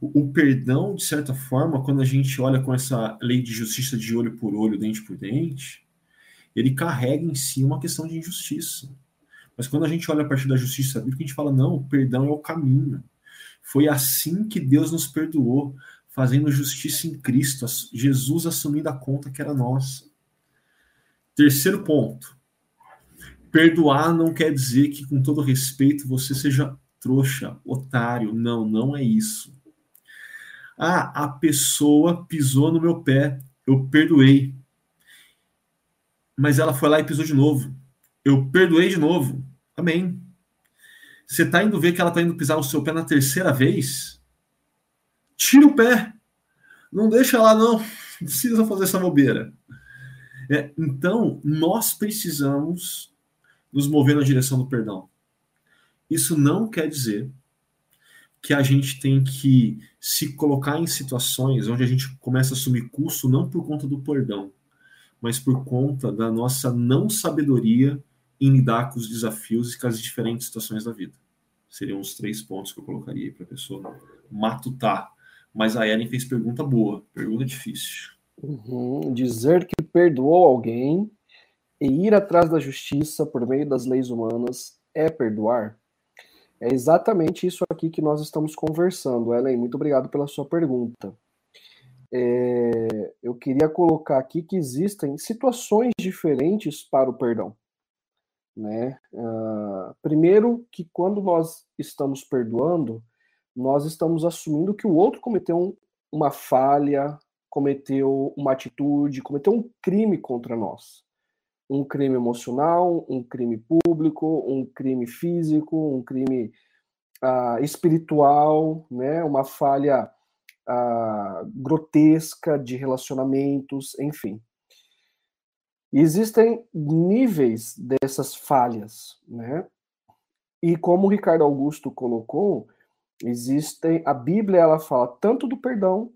O perdão, de certa forma, quando a gente olha com essa lei de justiça de olho por olho, dente por dente, ele carrega em si uma questão de injustiça. Mas quando a gente olha a partir da justiça bíblica, a gente fala, não, o perdão é o caminho. Foi assim que Deus nos perdoou, fazendo justiça em Cristo, Jesus assumindo a conta que era nossa. Terceiro ponto, perdoar não quer dizer que, com todo respeito, você seja trouxa, otário. Não é isso. Ah, a pessoa pisou no meu pé, eu perdoei. Mas ela foi lá e pisou de novo. Eu perdoei de novo. Amém. Você está indo ver que ela está indo pisar o seu pé na terceira vez? Tira o pé. Não deixa lá, não. Não precisa fazer essa bobeira. Então, nós precisamos nos mover na direção do perdão. Isso não quer dizer que a gente tem que se colocar em situações onde a gente começa a assumir custo não por conta do perdão, mas por conta da nossa não sabedoria em lidar com os desafios e com as diferentes situações da vida. Seriam os 3 pontos que eu colocaria aí para a pessoa matutar. Mas a Ellen fez pergunta boa, pergunta difícil. Uhum. Dizer que perdoou alguém e ir atrás da justiça por meio das leis humanas é perdoar? É exatamente isso aqui que nós estamos conversando. Ellen, muito obrigado pela sua pergunta. Eu queria colocar aqui que existem situações diferentes para o perdão, né? Primeiro, que quando nós estamos perdoando, nós estamos assumindo que o outro cometeu uma falha, cometeu uma atitude, cometeu um crime contra nós. Um crime emocional, um crime público, um crime físico, um crime espiritual, né? Uma falha grotesca de relacionamentos, enfim. Existem níveis dessas falhas, né? E como o Ricardo Augusto colocou, a Bíblia ela fala tanto do perdão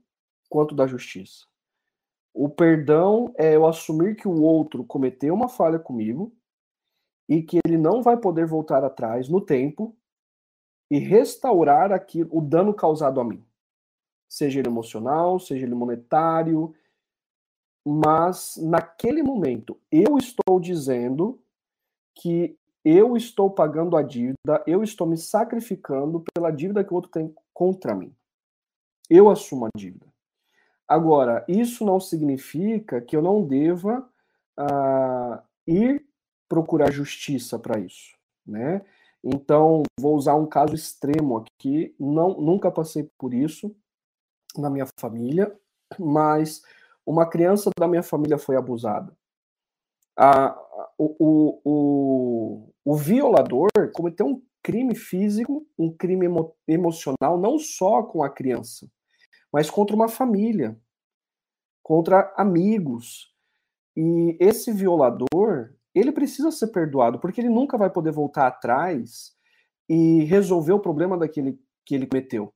quanto da justiça. O perdão é eu assumir que o outro cometeu uma falha comigo e que ele não vai poder voltar atrás no tempo e restaurar aquilo, o dano causado a mim. Seja ele emocional, seja ele monetário, mas naquele momento eu estou dizendo que eu estou pagando a dívida, eu estou me sacrificando pela dívida que o outro tem contra mim. Eu assumo a dívida. Agora, isso não significa que eu não deva ir procurar justiça para isso, né? Então, vou usar um caso extremo aqui, nunca passei por isso na minha família, mas uma criança da minha família foi abusada. O violador cometeu um crime físico, um crime emocional, não só com a criança, mas contra uma família, contra amigos. E esse violador, ele precisa ser perdoado, porque ele nunca vai poder voltar atrás e resolver o problema daquele que ele cometeu.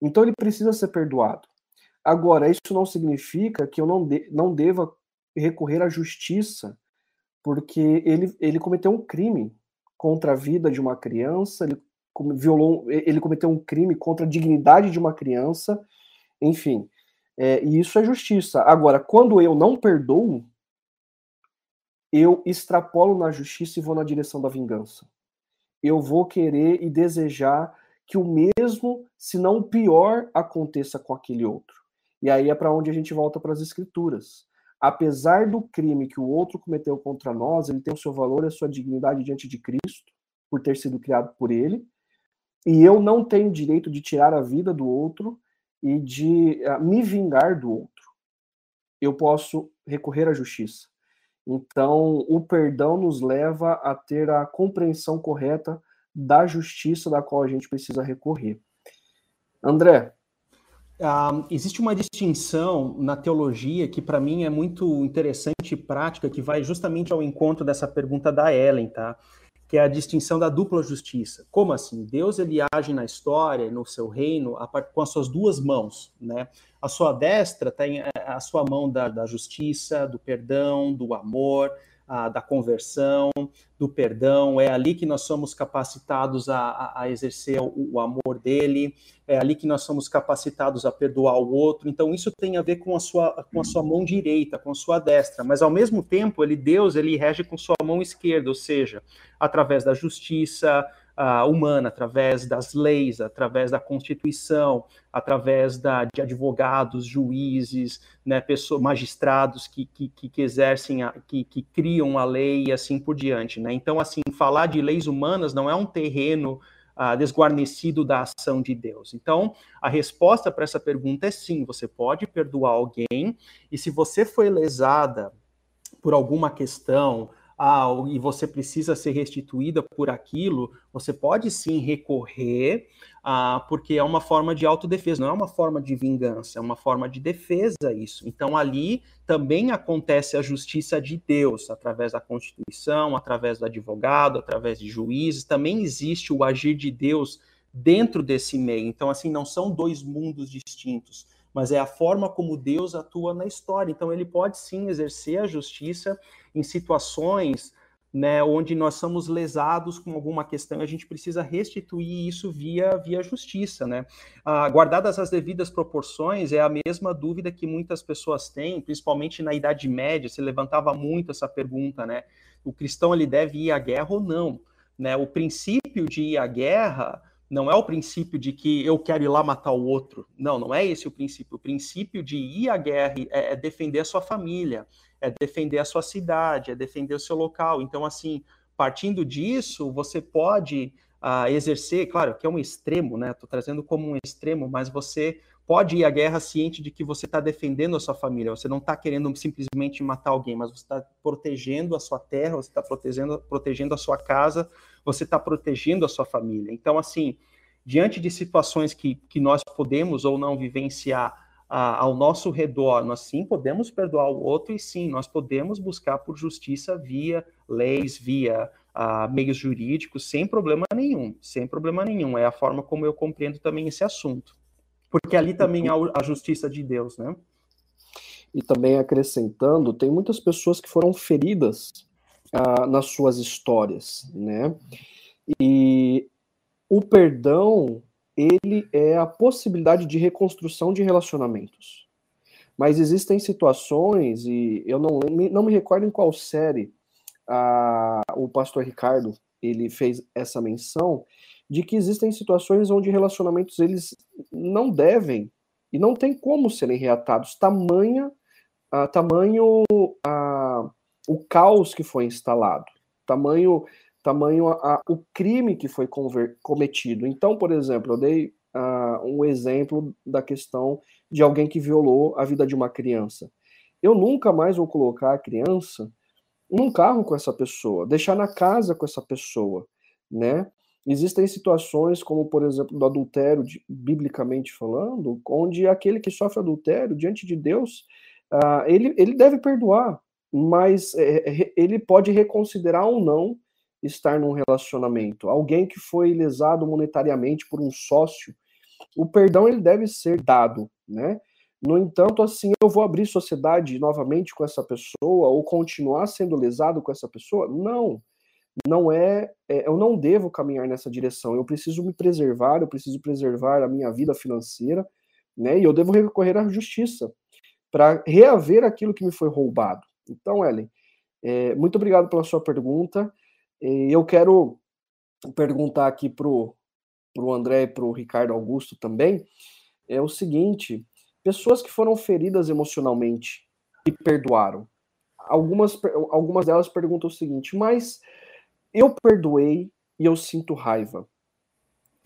Então ele precisa ser perdoado. Agora, isso não significa que eu não deva recorrer à justiça, porque ele cometeu um crime contra a vida de uma criança, ele cometeu um crime contra a dignidade de uma criança, enfim. E isso é justiça. Agora, quando eu não perdoo, eu extrapolo na justiça e vou na direção da vingança. Eu vou querer e desejar que o mesmo, se não o pior, aconteça com aquele outro. E aí é para onde a gente volta para as Escrituras. Apesar do crime que o outro cometeu contra nós, ele tem o seu valor e a sua dignidade diante de Cristo, por ter sido criado por ele, e eu não tenho direito de tirar a vida do outro e de me vingar do outro. Eu posso recorrer à justiça. Então, o perdão nos leva a ter a compreensão correta da justiça da qual a gente precisa recorrer. André? Existe uma distinção na teologia que, para mim, é muito interessante e prática, que vai justamente ao encontro dessa pergunta da Ellen, tá? Que é a distinção da dupla justiça. Como assim? Deus, ele age na história, no seu reino, com as suas duas mãos, né? A sua destra tem a sua mão da justiça, do perdão, do amor, da conversão, do perdão. É ali que nós somos capacitados a exercer o amor dele, é ali que nós somos capacitados a perdoar o outro. Então, isso tem a ver com a sua mão direita, com a sua destra, mas ao mesmo tempo, Deus rege com sua mão esquerda, ou seja, através da justiça humana, através das leis, através da Constituição, através de advogados, juízes, né, magistrados que exercem, que criam a lei e assim por diante, né? Então, assim, falar de leis humanas não é um terreno desguarnecido da ação de Deus. Então, a resposta para essa pergunta é sim, você pode perdoar alguém, e se você foi lesada por alguma questão, e você precisa ser restituída por aquilo, você pode sim recorrer, porque é uma forma de autodefesa, não é uma forma de vingança, é uma forma de defesa isso. Então ali também acontece a justiça de Deus, através da Constituição, através do advogado, através de juízes, também existe o agir de Deus dentro desse meio. Então assim, não são dois mundos distintos, mas é a forma como Deus atua na história. Então, ele pode sim exercer a justiça em situações, né, onde nós somos lesados com alguma questão, a gente precisa restituir isso via justiça, né? Guardadas as devidas proporções, é a mesma dúvida que muitas pessoas têm, principalmente na Idade Média, se levantava muito essa pergunta, né? O cristão, ele deve ir à guerra ou não? Né? O princípio de ir à guerra não é o princípio de que eu quero ir lá matar o outro. Não, não é esse o princípio. O princípio de ir à guerra é defender a sua família, é defender a sua cidade, é defender o seu local. Então, assim, partindo disso, você pode exercer, claro, que é um extremo, né? Estou trazendo como um extremo, mas você pode ir à guerra ciente de que você está defendendo a sua família, você não está querendo simplesmente matar alguém, mas você está protegendo a sua terra, você está protegendo a sua casa, você está protegendo a sua família. Então, assim, diante de situações que nós podemos ou não vivenciar ao nosso redor, nós sim podemos perdoar o outro e sim, nós podemos buscar por justiça via leis, via meios jurídicos, sem problema nenhum, sem problema nenhum. É a forma como eu compreendo também esse assunto. Porque ali também há a justiça de Deus, né? E também acrescentando, tem muitas pessoas que foram feridas nas suas histórias, né? E o perdão, ele é a possibilidade de reconstrução de relacionamentos. Mas existem situações, e eu não me recordo em qual série o pastor Ricardo ele fez essa menção, de que existem situações onde relacionamentos eles não devem E não tem como serem reatados, tamanho o caos que foi instalado, tamanho o crime que foi cometido. Então, por exemplo, eu dei um exemplo da questão de alguém que violou a vida de uma criança. Eu nunca mais vou colocar a criança num carro com essa pessoa, deixar na casa com essa pessoa, né? Existem situações como, por exemplo, do adultério, biblicamente falando, onde aquele que sofre adultério diante de Deus, ele deve perdoar, mas ele pode reconsiderar ou não estar num relacionamento. Alguém que foi lesado monetariamente por um sócio, o perdão ele deve ser dado, né? No entanto, assim, eu vou abrir sociedade novamente com essa pessoa ou continuar sendo lesado com essa pessoa? Não. Eu não devo caminhar nessa direção, eu preciso me preservar, eu preciso preservar a minha vida financeira, né, e eu devo recorrer à justiça para reaver aquilo que me foi roubado. Então, Ellen, muito obrigado pela sua pergunta. Eu quero perguntar aqui pro André e pro Ricardo Augusto também, é o seguinte: pessoas que foram feridas emocionalmente e perdoaram, algumas delas perguntam o seguinte, mas eu perdoei e eu sinto raiva.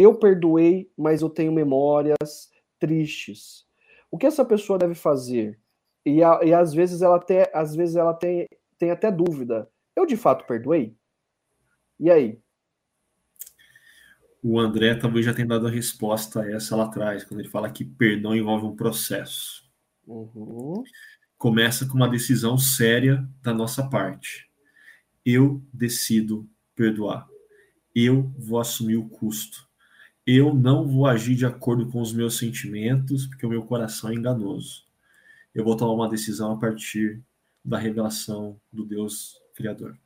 Eu perdoei, mas eu tenho memórias tristes. O que essa pessoa deve fazer? E às vezes ela tem até dúvida. Eu de fato perdoei? E aí? O André talvez já tenha dado a resposta a essa lá atrás, quando ele fala que perdão envolve um processo. Uhum. Começa com uma decisão séria da nossa parte. Eu decido perdoar. Eu vou assumir o custo. Eu não vou agir de acordo com os meus sentimentos, porque o meu coração é enganoso. Eu vou tomar uma decisão a partir da revelação do Deus Criador.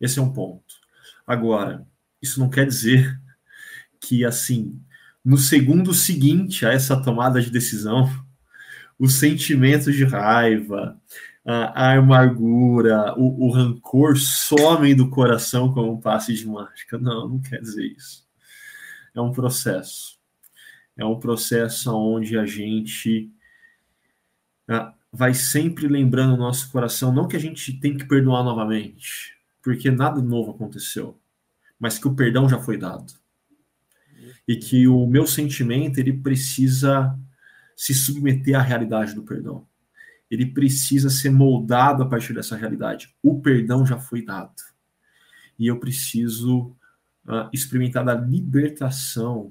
Esse é um ponto. Agora, isso não quer dizer que, assim, no segundo seguinte a essa tomada de decisão, os sentimentos de raiva, a amargura, o rancor somem do coração como um passe de mágica. Não quer dizer isso. É um processo. É um processo onde a gente vai sempre lembrando o nosso coração, não que a gente tem que perdoar novamente, porque nada novo aconteceu, mas que o perdão já foi dado. E que o meu sentimento, ele precisa se submeter à realidade do perdão. Ele precisa ser moldado a partir dessa realidade. O perdão já foi dado. E eu preciso experimentar a libertação,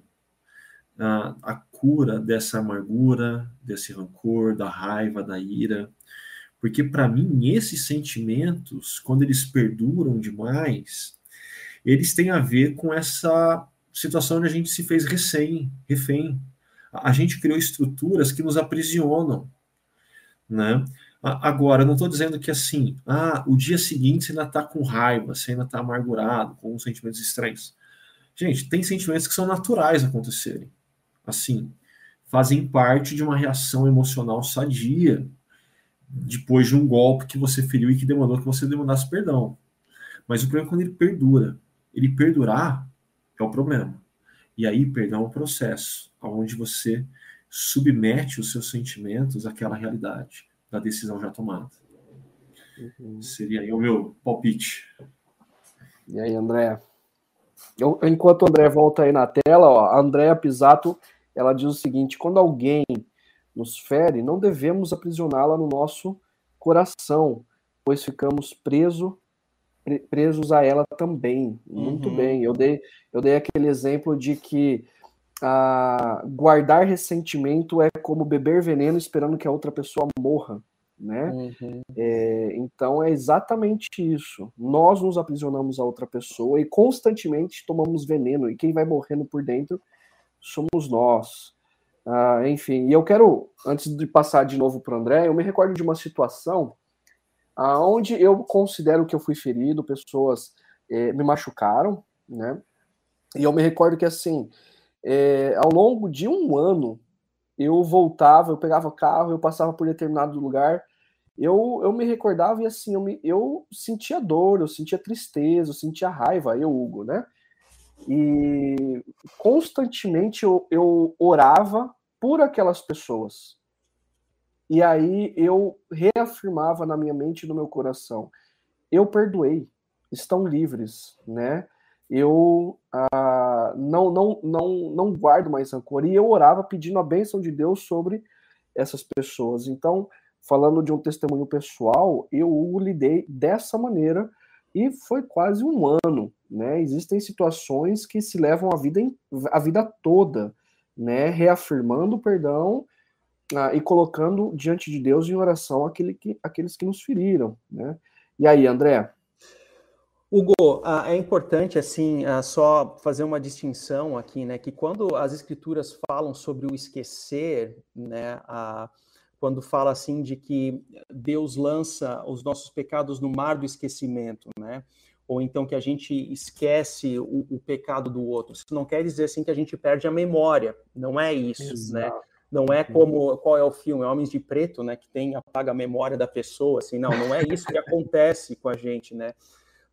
a cura dessa amargura, desse rancor, da raiva, da ira. Porque, para mim, esses sentimentos, quando eles perduram demais, eles têm a ver com essa situação onde a gente se fez refém. A gente criou estruturas que nos aprisionam. Né? Agora, eu não estou dizendo que assim, o dia seguinte você ainda está com raiva, você ainda está amargurado, com sentimentos estranhos. Gente, tem sentimentos que são naturais acontecerem, assim, fazem parte de uma reação emocional sadia, depois de um golpe que você feriu e que demandou que você demandasse perdão. Mas o problema é quando ele perdura. Ele perdurar é o problema. E aí, perdão é um processo, onde você submete os seus sentimentos àquela realidade da decisão já tomada. Uhum. Seria aí o meu palpite. E aí, André? Enquanto o André volta aí na tela, a Andréa Pisato, ela diz o seguinte: quando alguém nos fere, não devemos aprisioná-la no nosso coração, pois ficamos presos a ela também. Uhum. Muito bem. Eu dei aquele exemplo de que guardar ressentimento é como beber veneno esperando que a outra pessoa morra, né? Uhum. Então é exatamente isso. Nós nos aprisionamos a outra pessoa e constantemente tomamos veneno, e quem vai morrendo por dentro somos nós. Enfim, e eu quero, antes de passar de novo para o André, eu me recordo de uma situação onde eu considero que eu fui ferido, pessoas me machucaram, né? E eu me recordo que, assim, ao longo de um ano, eu voltava, eu pegava carro, eu passava por determinado lugar, eu me recordava e, assim, eu sentia dor, eu sentia tristeza, eu sentia raiva, eu, Hugo, né? E constantemente eu orava por aquelas pessoas. E aí eu reafirmava na minha mente e no meu coração, eu perdoei, estão livres, né? Eu não guardo mais rancor. E eu orava pedindo a bênção de Deus sobre essas pessoas. Então, falando de um testemunho pessoal, eu o lidei dessa maneira e foi quase um ano, né? Existem situações que se levam a vida toda, né? Reafirmando o perdão e colocando diante de Deus em oração aqueles que nos feriram, né? E aí, André? Hugo, é importante, assim, só fazer uma distinção aqui, né, que quando as escrituras falam sobre o esquecer, né, quando fala, assim, de que Deus lança os nossos pecados no mar do esquecimento, né, ou então que a gente esquece o pecado do outro, isso não quer dizer, assim, que a gente perde a memória, não é isso, exato, né? Não é como, qual é o filme, Homens de Preto, né, que tem, apaga a memória da pessoa, assim, não é isso que acontece com a gente, né.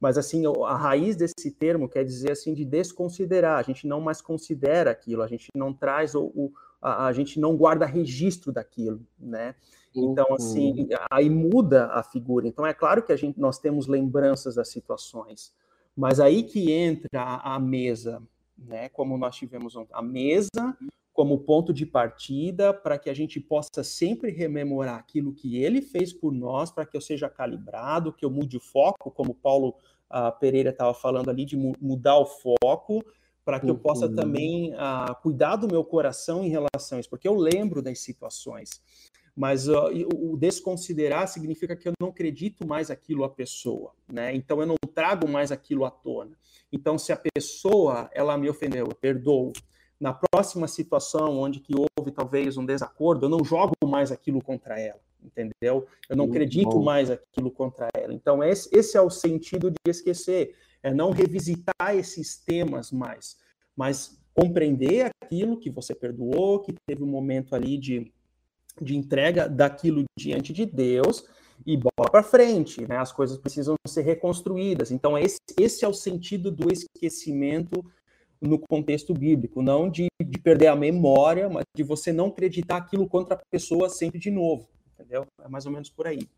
Mas, assim, a raiz desse termo quer dizer, assim, de desconsiderar. A gente não mais considera aquilo, a gente não traz, a gente não guarda registro daquilo, né? Então, assim, aí muda a figura. Então, é claro que nós temos lembranças das situações, mas aí que entra a mesa, né? Como nós tivemos ontem, a mesa como ponto de partida para que a gente possa sempre rememorar aquilo que ele fez por nós, para que eu seja calibrado, que eu mude o foco, como Paulo Pereira estava falando ali, de mudar o foco, para que eu possa também cuidar do meu coração em relação a isso, porque eu lembro das situações. Mas o desconsiderar significa que eu não acredito mais aquilo à pessoa, né? Então, eu não trago mais aquilo à tona. Então, se a pessoa, ela me ofendeu, eu perdoo. Na próxima situação onde que houve talvez um desacordo, eu não jogo mais aquilo contra ela, entendeu? Eu não acredito mais aquilo contra ela. Então, esse é o sentido de esquecer, é não revisitar esses temas mais, mas compreender aquilo que você perdoou, que teve um momento ali de entrega daquilo diante de Deus e bola para frente, né? As coisas precisam ser reconstruídas. Então, esse é o sentido do esquecimento no contexto bíblico, não de perder a memória, mas de você não acreditar aquilo contra a pessoa sempre de novo, entendeu? É mais ou menos por aí.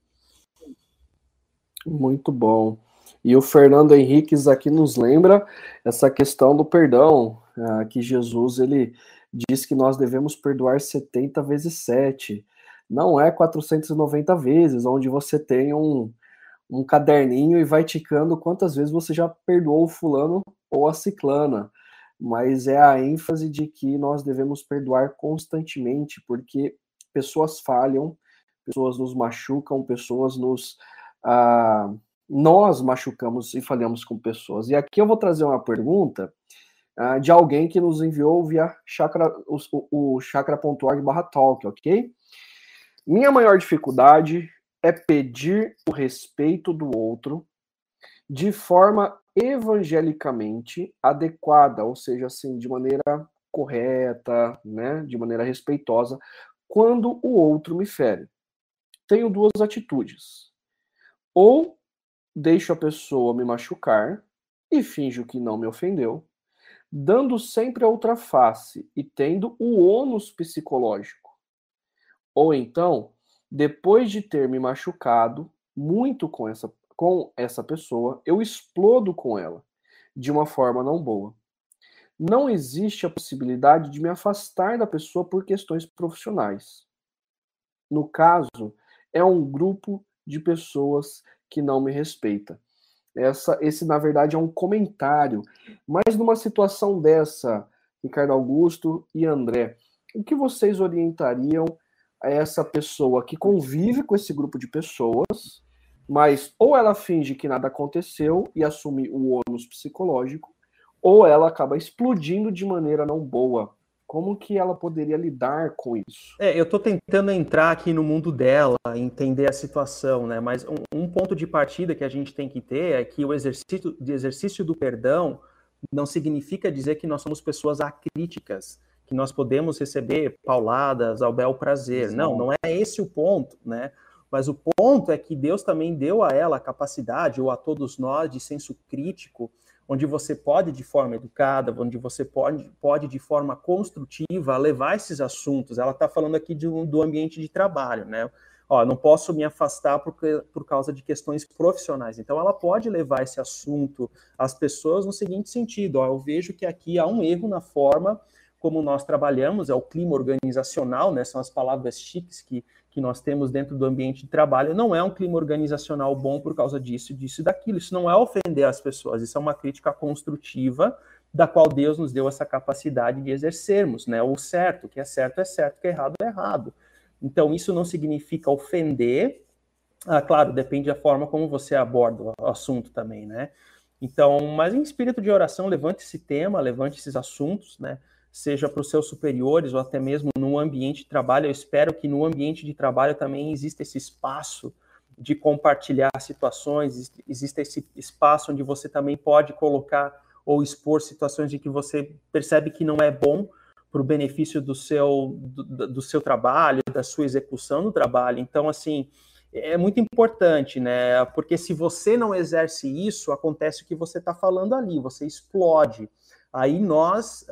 Muito bom. E o Fernando Henrique aqui nos lembra essa questão do perdão, que Jesus, ele diz que nós devemos perdoar 70 vezes 7, não é 490 vezes, onde você tem um caderninho e vai ticando quantas vezes você já perdoou o fulano ou a ciclana. Mas é a ênfase de que nós devemos perdoar constantemente, porque pessoas falham, pessoas nos machucam, pessoas nos... nós machucamos e falhamos com pessoas. E aqui eu vou trazer uma pergunta de alguém que nos enviou via o chácara.org/talk, ok? Minha maior dificuldade é pedir o respeito do outro de forma evangelicamente adequada, ou seja, assim, de maneira correta, né, de maneira respeitosa, quando o outro me fere. Tenho duas atitudes. Ou deixo a pessoa me machucar e finjo que não me ofendeu, dando sempre a outra face e tendo o ônus psicológico. Ou então, depois de ter me machucado muito com essa pessoa, eu explodo com ela, de uma forma não boa. Não existe a possibilidade de me afastar da pessoa por questões profissionais. No caso, é um grupo de pessoas que não me respeita. Esse, na verdade, é um comentário. Mas numa situação dessa, Ricardo Augusto e André, o que vocês orientariam a essa pessoa que convive com esse grupo de pessoas, mas ou ela finge que nada aconteceu e assume o ônus psicológico, ou ela acaba explodindo de maneira não boa? Como que ela poderia lidar com isso? Eu estou tentando entrar aqui no mundo dela, entender a situação, né? Mas um ponto de partida que a gente tem que ter é que o exercício do perdão não significa dizer que nós somos pessoas acríticas, que nós podemos receber pauladas ao bel prazer. Sim. Não é esse o ponto, né? Mas o ponto é que Deus também deu a ela a capacidade, ou a todos nós, de senso crítico, onde você pode, de forma educada, onde você pode de forma construtiva, levar esses assuntos. Ela está falando aqui do ambiente de trabalho, né? Ó, não posso me afastar por causa de questões profissionais. Então, ela pode levar esse assunto às pessoas no seguinte sentido. Ó, eu vejo que aqui há um erro na forma como nós trabalhamos, é o clima organizacional, né? São as palavras chiques que nós temos dentro do ambiente de trabalho. Não é um clima organizacional bom por causa disso, disso e daquilo. Isso não é ofender as pessoas, isso é uma crítica construtiva, da qual Deus nos deu essa capacidade de exercermos, né? O certo, o que é certo, o que é errado, é errado. Então, isso não significa ofender. Ah, claro, depende da forma como você aborda o assunto também, né? Então, mas em espírito de oração, levante esse tema, levante esses assuntos, né? Seja para os seus superiores ou até mesmo no ambiente de trabalho. Eu espero que no ambiente de trabalho também exista esse espaço de compartilhar situações, exista esse espaço onde você também pode colocar ou expor situações de que você percebe que não é bom para o benefício do seu trabalho, da sua execução do trabalho. Então, assim, é muito importante, né? Porque se você não exerce isso, acontece o que você está falando ali, você explode. Aí nós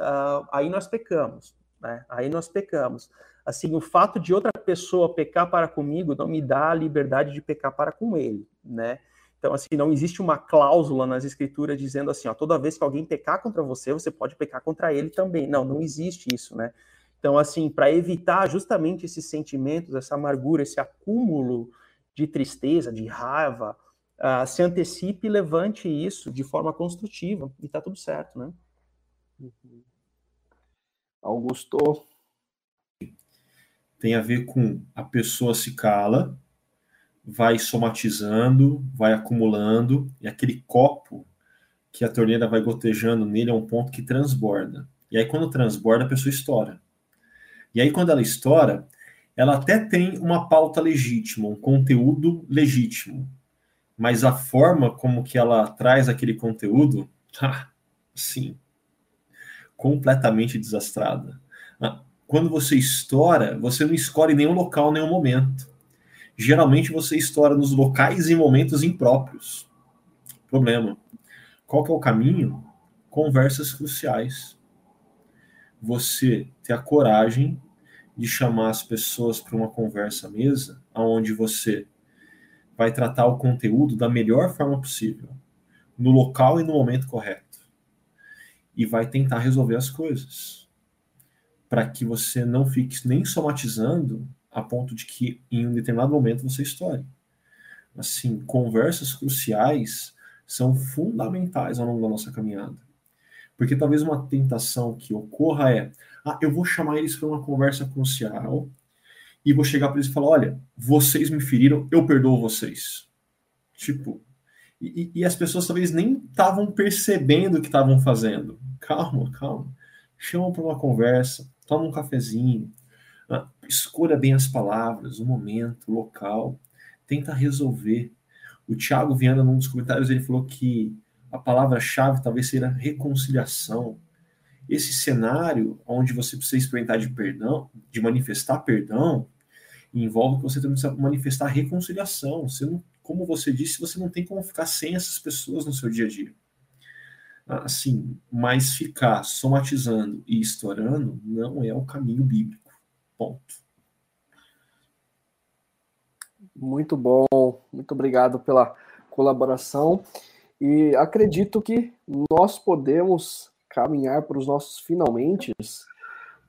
pecamos, né? Aí nós pecamos. Assim, o fato de outra pessoa pecar para comigo não me dá a liberdade de pecar para com ele, né? Então, assim, não existe uma cláusula nas escrituras dizendo assim, ó, toda vez que alguém pecar contra você, você pode pecar contra ele também. Não, não existe isso, né? Então, assim, para evitar justamente esses sentimentos, essa amargura, esse acúmulo de tristeza, de raiva, se antecipe e levante isso de forma construtiva e tá tudo certo, né? Uhum. Augusto, tem a ver com a pessoa se cala, vai somatizando, vai acumulando, e aquele copo que a torneira vai gotejando nele é um ponto que transborda. E aí quando transborda, a pessoa estoura. E aí quando ela estoura, ela até tem uma pauta legítima, um conteúdo legítimo. Mas a forma como que ela traz aquele conteúdo, sim, completamente desastrada. Quando você estoura, você não escolhe nenhum local, nenhum momento. Geralmente você estoura nos locais e momentos impróprios. Problema. Qual que é o caminho? Conversas cruciais. Você ter a coragem de chamar as pessoas para uma conversa à mesa, onde você vai tratar o conteúdo da melhor forma possível, no local e no momento correto. E vai tentar resolver as coisas, para que você não fique nem somatizando a ponto de que em um determinado momento você estoure. Assim, conversas cruciais são fundamentais ao longo da nossa caminhada. Porque talvez uma tentação que ocorra é, eu vou chamar eles para uma conversa crucial e vou chegar para eles e falar, olha, vocês me feriram, eu perdoo vocês. Tipo, e as pessoas talvez nem estavam percebendo o que estavam fazendo. Calma, calma. Chama para uma conversa, toma um cafezinho, escolha bem as palavras, o momento, o local, tenta resolver. O Thiago Viana, num dos comentários, ele falou que a palavra-chave talvez seja reconciliação. Esse cenário onde você precisa experimentar de perdão, de manifestar perdão, envolve que você também precisa manifestar reconciliação. Você não, como você disse, você não tem como ficar sem essas pessoas no seu dia a dia. Assim, mas ficar somatizando e estourando não é o caminho bíblico. Ponto. Muito bom, muito obrigado pela colaboração e acredito que nós podemos caminhar para os nossos finalmente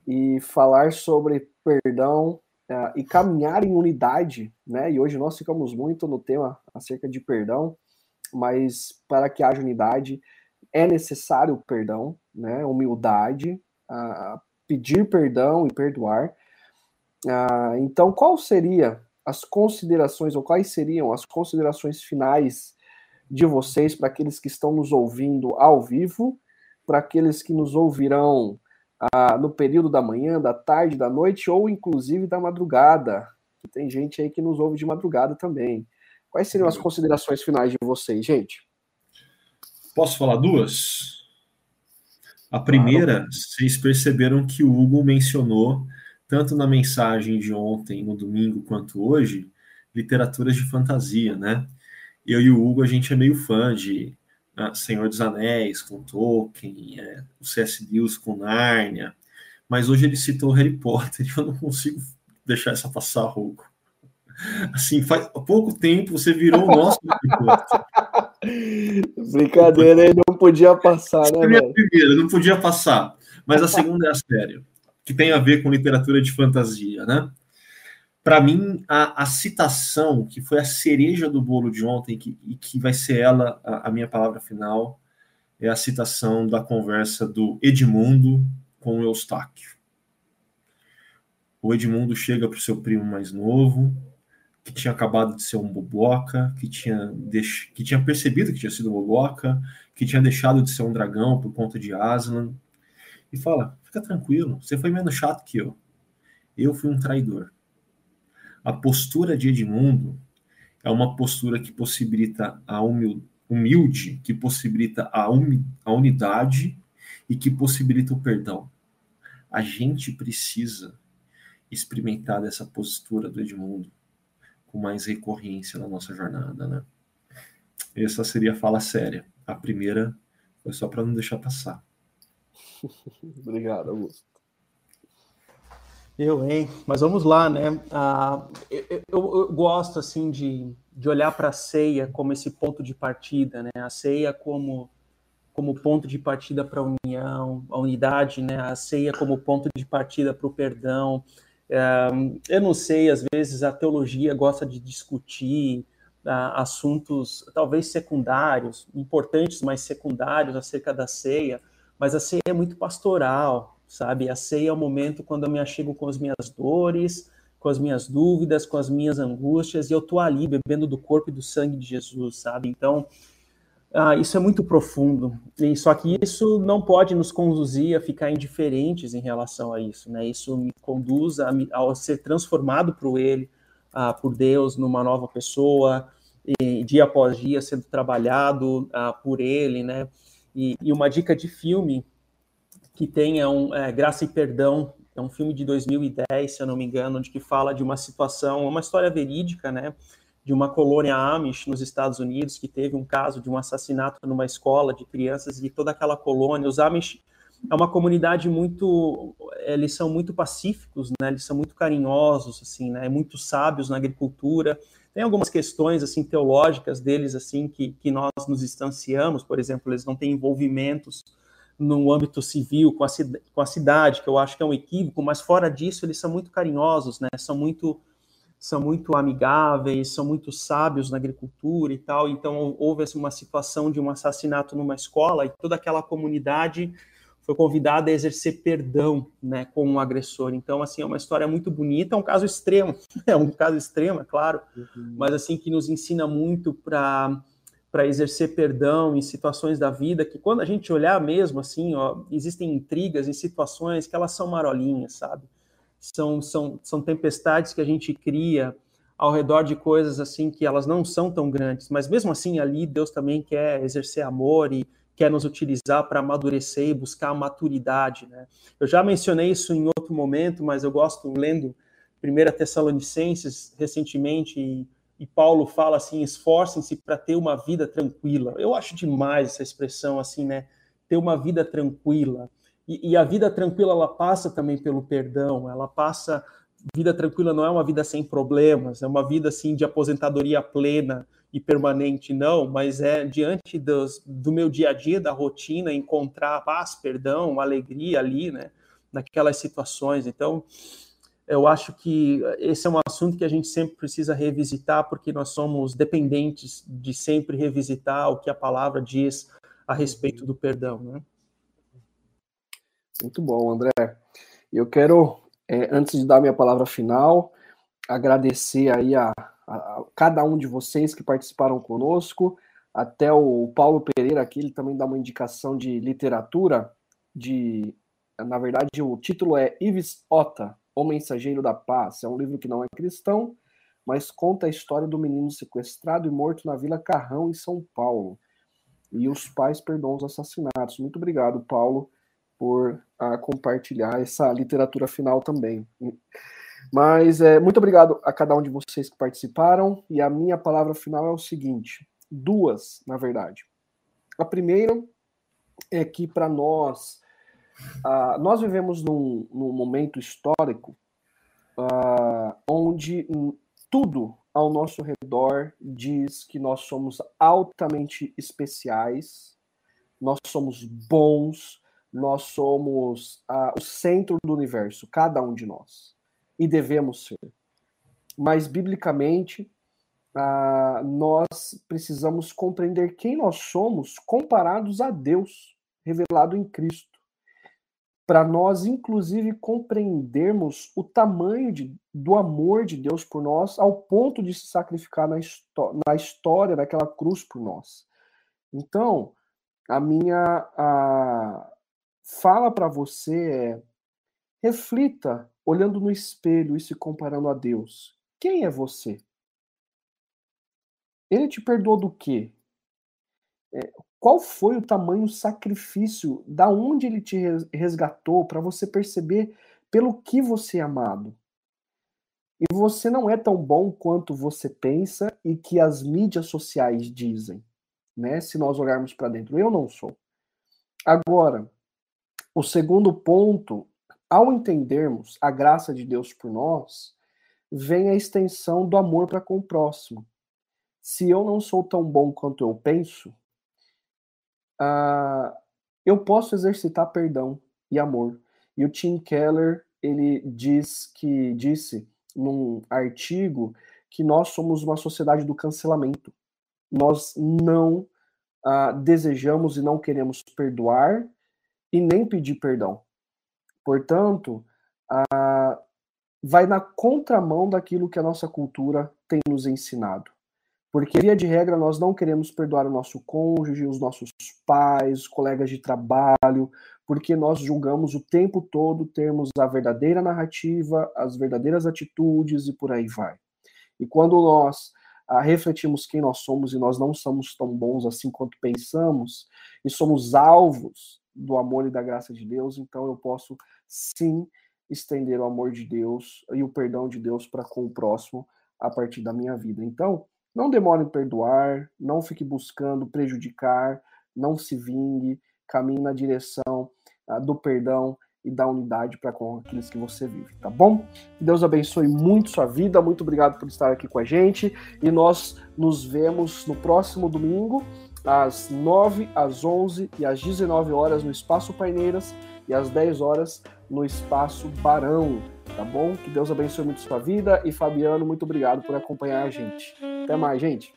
e falar sobre perdão e caminhar em unidade, né? E hoje nós ficamos muito no tema acerca de perdão, mas para que haja unidade é necessário perdão, né? Humildade, pedir perdão e perdoar. Então, quais seriam as considerações finais de vocês para aqueles que estão nos ouvindo ao vivo, para aqueles que nos ouvirão no período da manhã, da tarde, da noite ou inclusive da madrugada? Tem gente aí que nos ouve de madrugada também. Quais seriam as considerações finais de vocês, gente? Posso falar duas? A primeira, vocês perceberam que o Hugo mencionou tanto na mensagem de ontem, no domingo, quanto hoje, literaturas de fantasia, né? Eu e o Hugo, a gente é meio fã de Senhor dos Anéis com Tolkien, o C.S. Lewis com Nárnia, mas hoje ele citou Harry Potter e eu não consigo deixar essa passar, Hugo. Assim, faz pouco tempo você virou o nosso Harry Potter. Brincadeira, ele não podia passar, né? A primeira, não podia passar, mas a segunda é a sério, que tem a ver com literatura de fantasia, né? Para mim, a citação, que foi a cereja do bolo de ontem, e que vai ser ela a minha palavra final, é a citação da conversa do Edmundo com o Eustáquio. O Edmundo chega para o seu primo mais novo, que tinha acabado de ser um boboca, que tinha percebido que tinha sido boboca, que tinha deixado de ser um dragão por conta de Aslan, e fala, fica tranquilo, você foi menos chato que eu. Eu fui um traidor. A postura de Edmundo é uma postura que possibilita a humilde, que possibilita a unidade e que possibilita o perdão. A gente precisa experimentar essa postura do Edmundo com mais recorrência na nossa jornada, né? Essa seria a fala séria. A primeira foi só para não deixar passar. Obrigado, Augusto. Eu, hein? Mas vamos lá, né? Eu gosto, assim, de olhar para a ceia como esse ponto de partida, né? A ceia como ponto de partida para a união, a unidade, né? A ceia como ponto de partida para o perdão. Eu não sei, às vezes a teologia gosta de discutir assuntos, talvez secundários, importantes, mas secundários acerca da ceia, mas a ceia é muito pastoral, sabe? A ceia é o momento quando eu me achego com as minhas dores, com as minhas dúvidas, com as minhas angústias, e eu tô ali bebendo do corpo e do sangue de Jesus, sabe? Então, isso é muito profundo. E só que isso não pode nos conduzir a ficar indiferentes em relação a isso, né? Isso me conduz a ser transformado por Deus, numa nova pessoa, e dia após dia sendo trabalhado por Ele, né? E uma dica de filme que tenha Graça e Perdão, é um filme de 2010, se eu não me engano, onde que fala de uma situação, uma história verídica, né, de uma colônia Amish nos Estados Unidos, que teve um caso de um assassinato numa escola de crianças, e toda aquela colônia, os Amish é uma comunidade eles são muito pacíficos, né, eles são muito carinhosos, assim, né, muito sábios na agricultura, tem algumas questões, assim, teológicas deles, assim, que nós nos distanciamos, por exemplo, eles não têm envolvimentos no âmbito civil, com a cidade, que eu acho que é um equívoco, mas fora disso eles são muito carinhosos, né? São muito amigáveis, são muito sábios na agricultura e tal, então houve assim, uma situação de um assassinato numa escola e toda aquela comunidade foi convidada a exercer perdão, né, com um agressor, então assim, é uma história muito bonita, é um caso extremo, é claro, uhum. Mas assim, que nos ensina muito para exercer perdão em situações da vida, que quando a gente olhar mesmo, assim, ó, existem intrigas em situações que elas são marolinhas, sabe? São tempestades que a gente cria ao redor de coisas, assim, que elas não são tão grandes, mas mesmo assim, ali, Deus também quer exercer amor e quer nos utilizar para amadurecer e buscar a maturidade, né? Eu já mencionei isso em outro momento, mas eu gosto, lendo 1 Tessalonicenses recentemente, e Paulo fala assim, esforcem-se para ter uma vida tranquila. Eu acho demais essa expressão, assim, né? Ter uma vida tranquila. E a vida tranquila, ela passa também pelo perdão, ela passa... Vida tranquila não é uma vida sem problemas, é uma vida, assim, de aposentadoria plena e permanente, não, mas é diante do meu dia a dia, da rotina, encontrar paz, perdão, alegria ali, né? Naquelas situações, então... Eu acho que esse é um assunto que a gente sempre precisa revisitar, porque nós somos dependentes de sempre revisitar o que a palavra diz a respeito do perdão, né? Muito bom, André. Eu quero, antes de dar minha palavra final, agradecer aí a cada um de vocês que participaram conosco, até o Paulo Pereira aqui, ele também dá uma indicação de literatura, na verdade o título é Ives Otta, O Mensageiro da Paz, é um livro que não é cristão, mas conta a história do menino sequestrado e morto na Vila Carrão, em São Paulo. E os pais perdoam os assassinatos. Muito obrigado, Paulo, por compartilhar essa literatura final também. Mas muito obrigado a cada um de vocês que participaram, e a minha palavra final é o seguinte, duas, na verdade. A primeira é que, para nós, nós vivemos num momento histórico onde tudo ao nosso redor diz que nós somos altamente especiais, nós somos bons, nós somos o centro do universo, cada um de nós, e devemos ser. Mas, biblicamente, nós precisamos compreender quem nós somos comparados a Deus, revelado em Cristo, para nós, inclusive, compreendermos o tamanho do amor de Deus por nós, ao ponto de se sacrificar na história daquela cruz por nós. Então, a minha fala para você é: reflita, olhando no espelho e se comparando a Deus. Quem é você? Ele te perdoou do quê? Qual foi o tamanho, o sacrifício, da onde ele te resgatou, para você perceber pelo que você é amado? E você não é tão bom quanto você pensa e que as mídias sociais dizem, né? Se nós olharmos para dentro, eu não sou. Agora, o segundo ponto, ao entendermos a graça de Deus por nós, vem a extensão do amor para com o próximo. Se eu não sou tão bom quanto eu penso, eu posso exercitar perdão e amor. E o Tim Keller, ele disse num artigo que nós somos uma sociedade do cancelamento. Nós não desejamos e não queremos perdoar e nem pedir perdão. Portanto, vai na contramão daquilo que a nossa cultura tem nos ensinado. Porque, via de regra, nós não queremos perdoar o nosso cônjuge, os nossos pais, colegas de trabalho, porque nós julgamos o tempo todo termos a verdadeira narrativa, as verdadeiras atitudes e por aí vai. E quando nós refletimos quem nós somos e nós não somos tão bons assim quanto pensamos, e somos alvos do amor e da graça de Deus, então eu posso, sim, estender o amor de Deus e o perdão de Deus para com o próximo a partir da minha vida. Então, não demore em perdoar, não fique buscando prejudicar, não se vingue, caminhe na direção do perdão e da unidade para com aqueles que você vive, tá bom? Que Deus abençoe muito sua vida, muito obrigado por estar aqui com a gente, e nós nos vemos no próximo domingo, às 9, às 11 e às 19 horas no Espaço Paineiras e às 10 horas no Espaço Barão, tá bom? Que Deus abençoe muito sua vida, e Fabiano, muito obrigado por acompanhar a gente. Até mais, gente!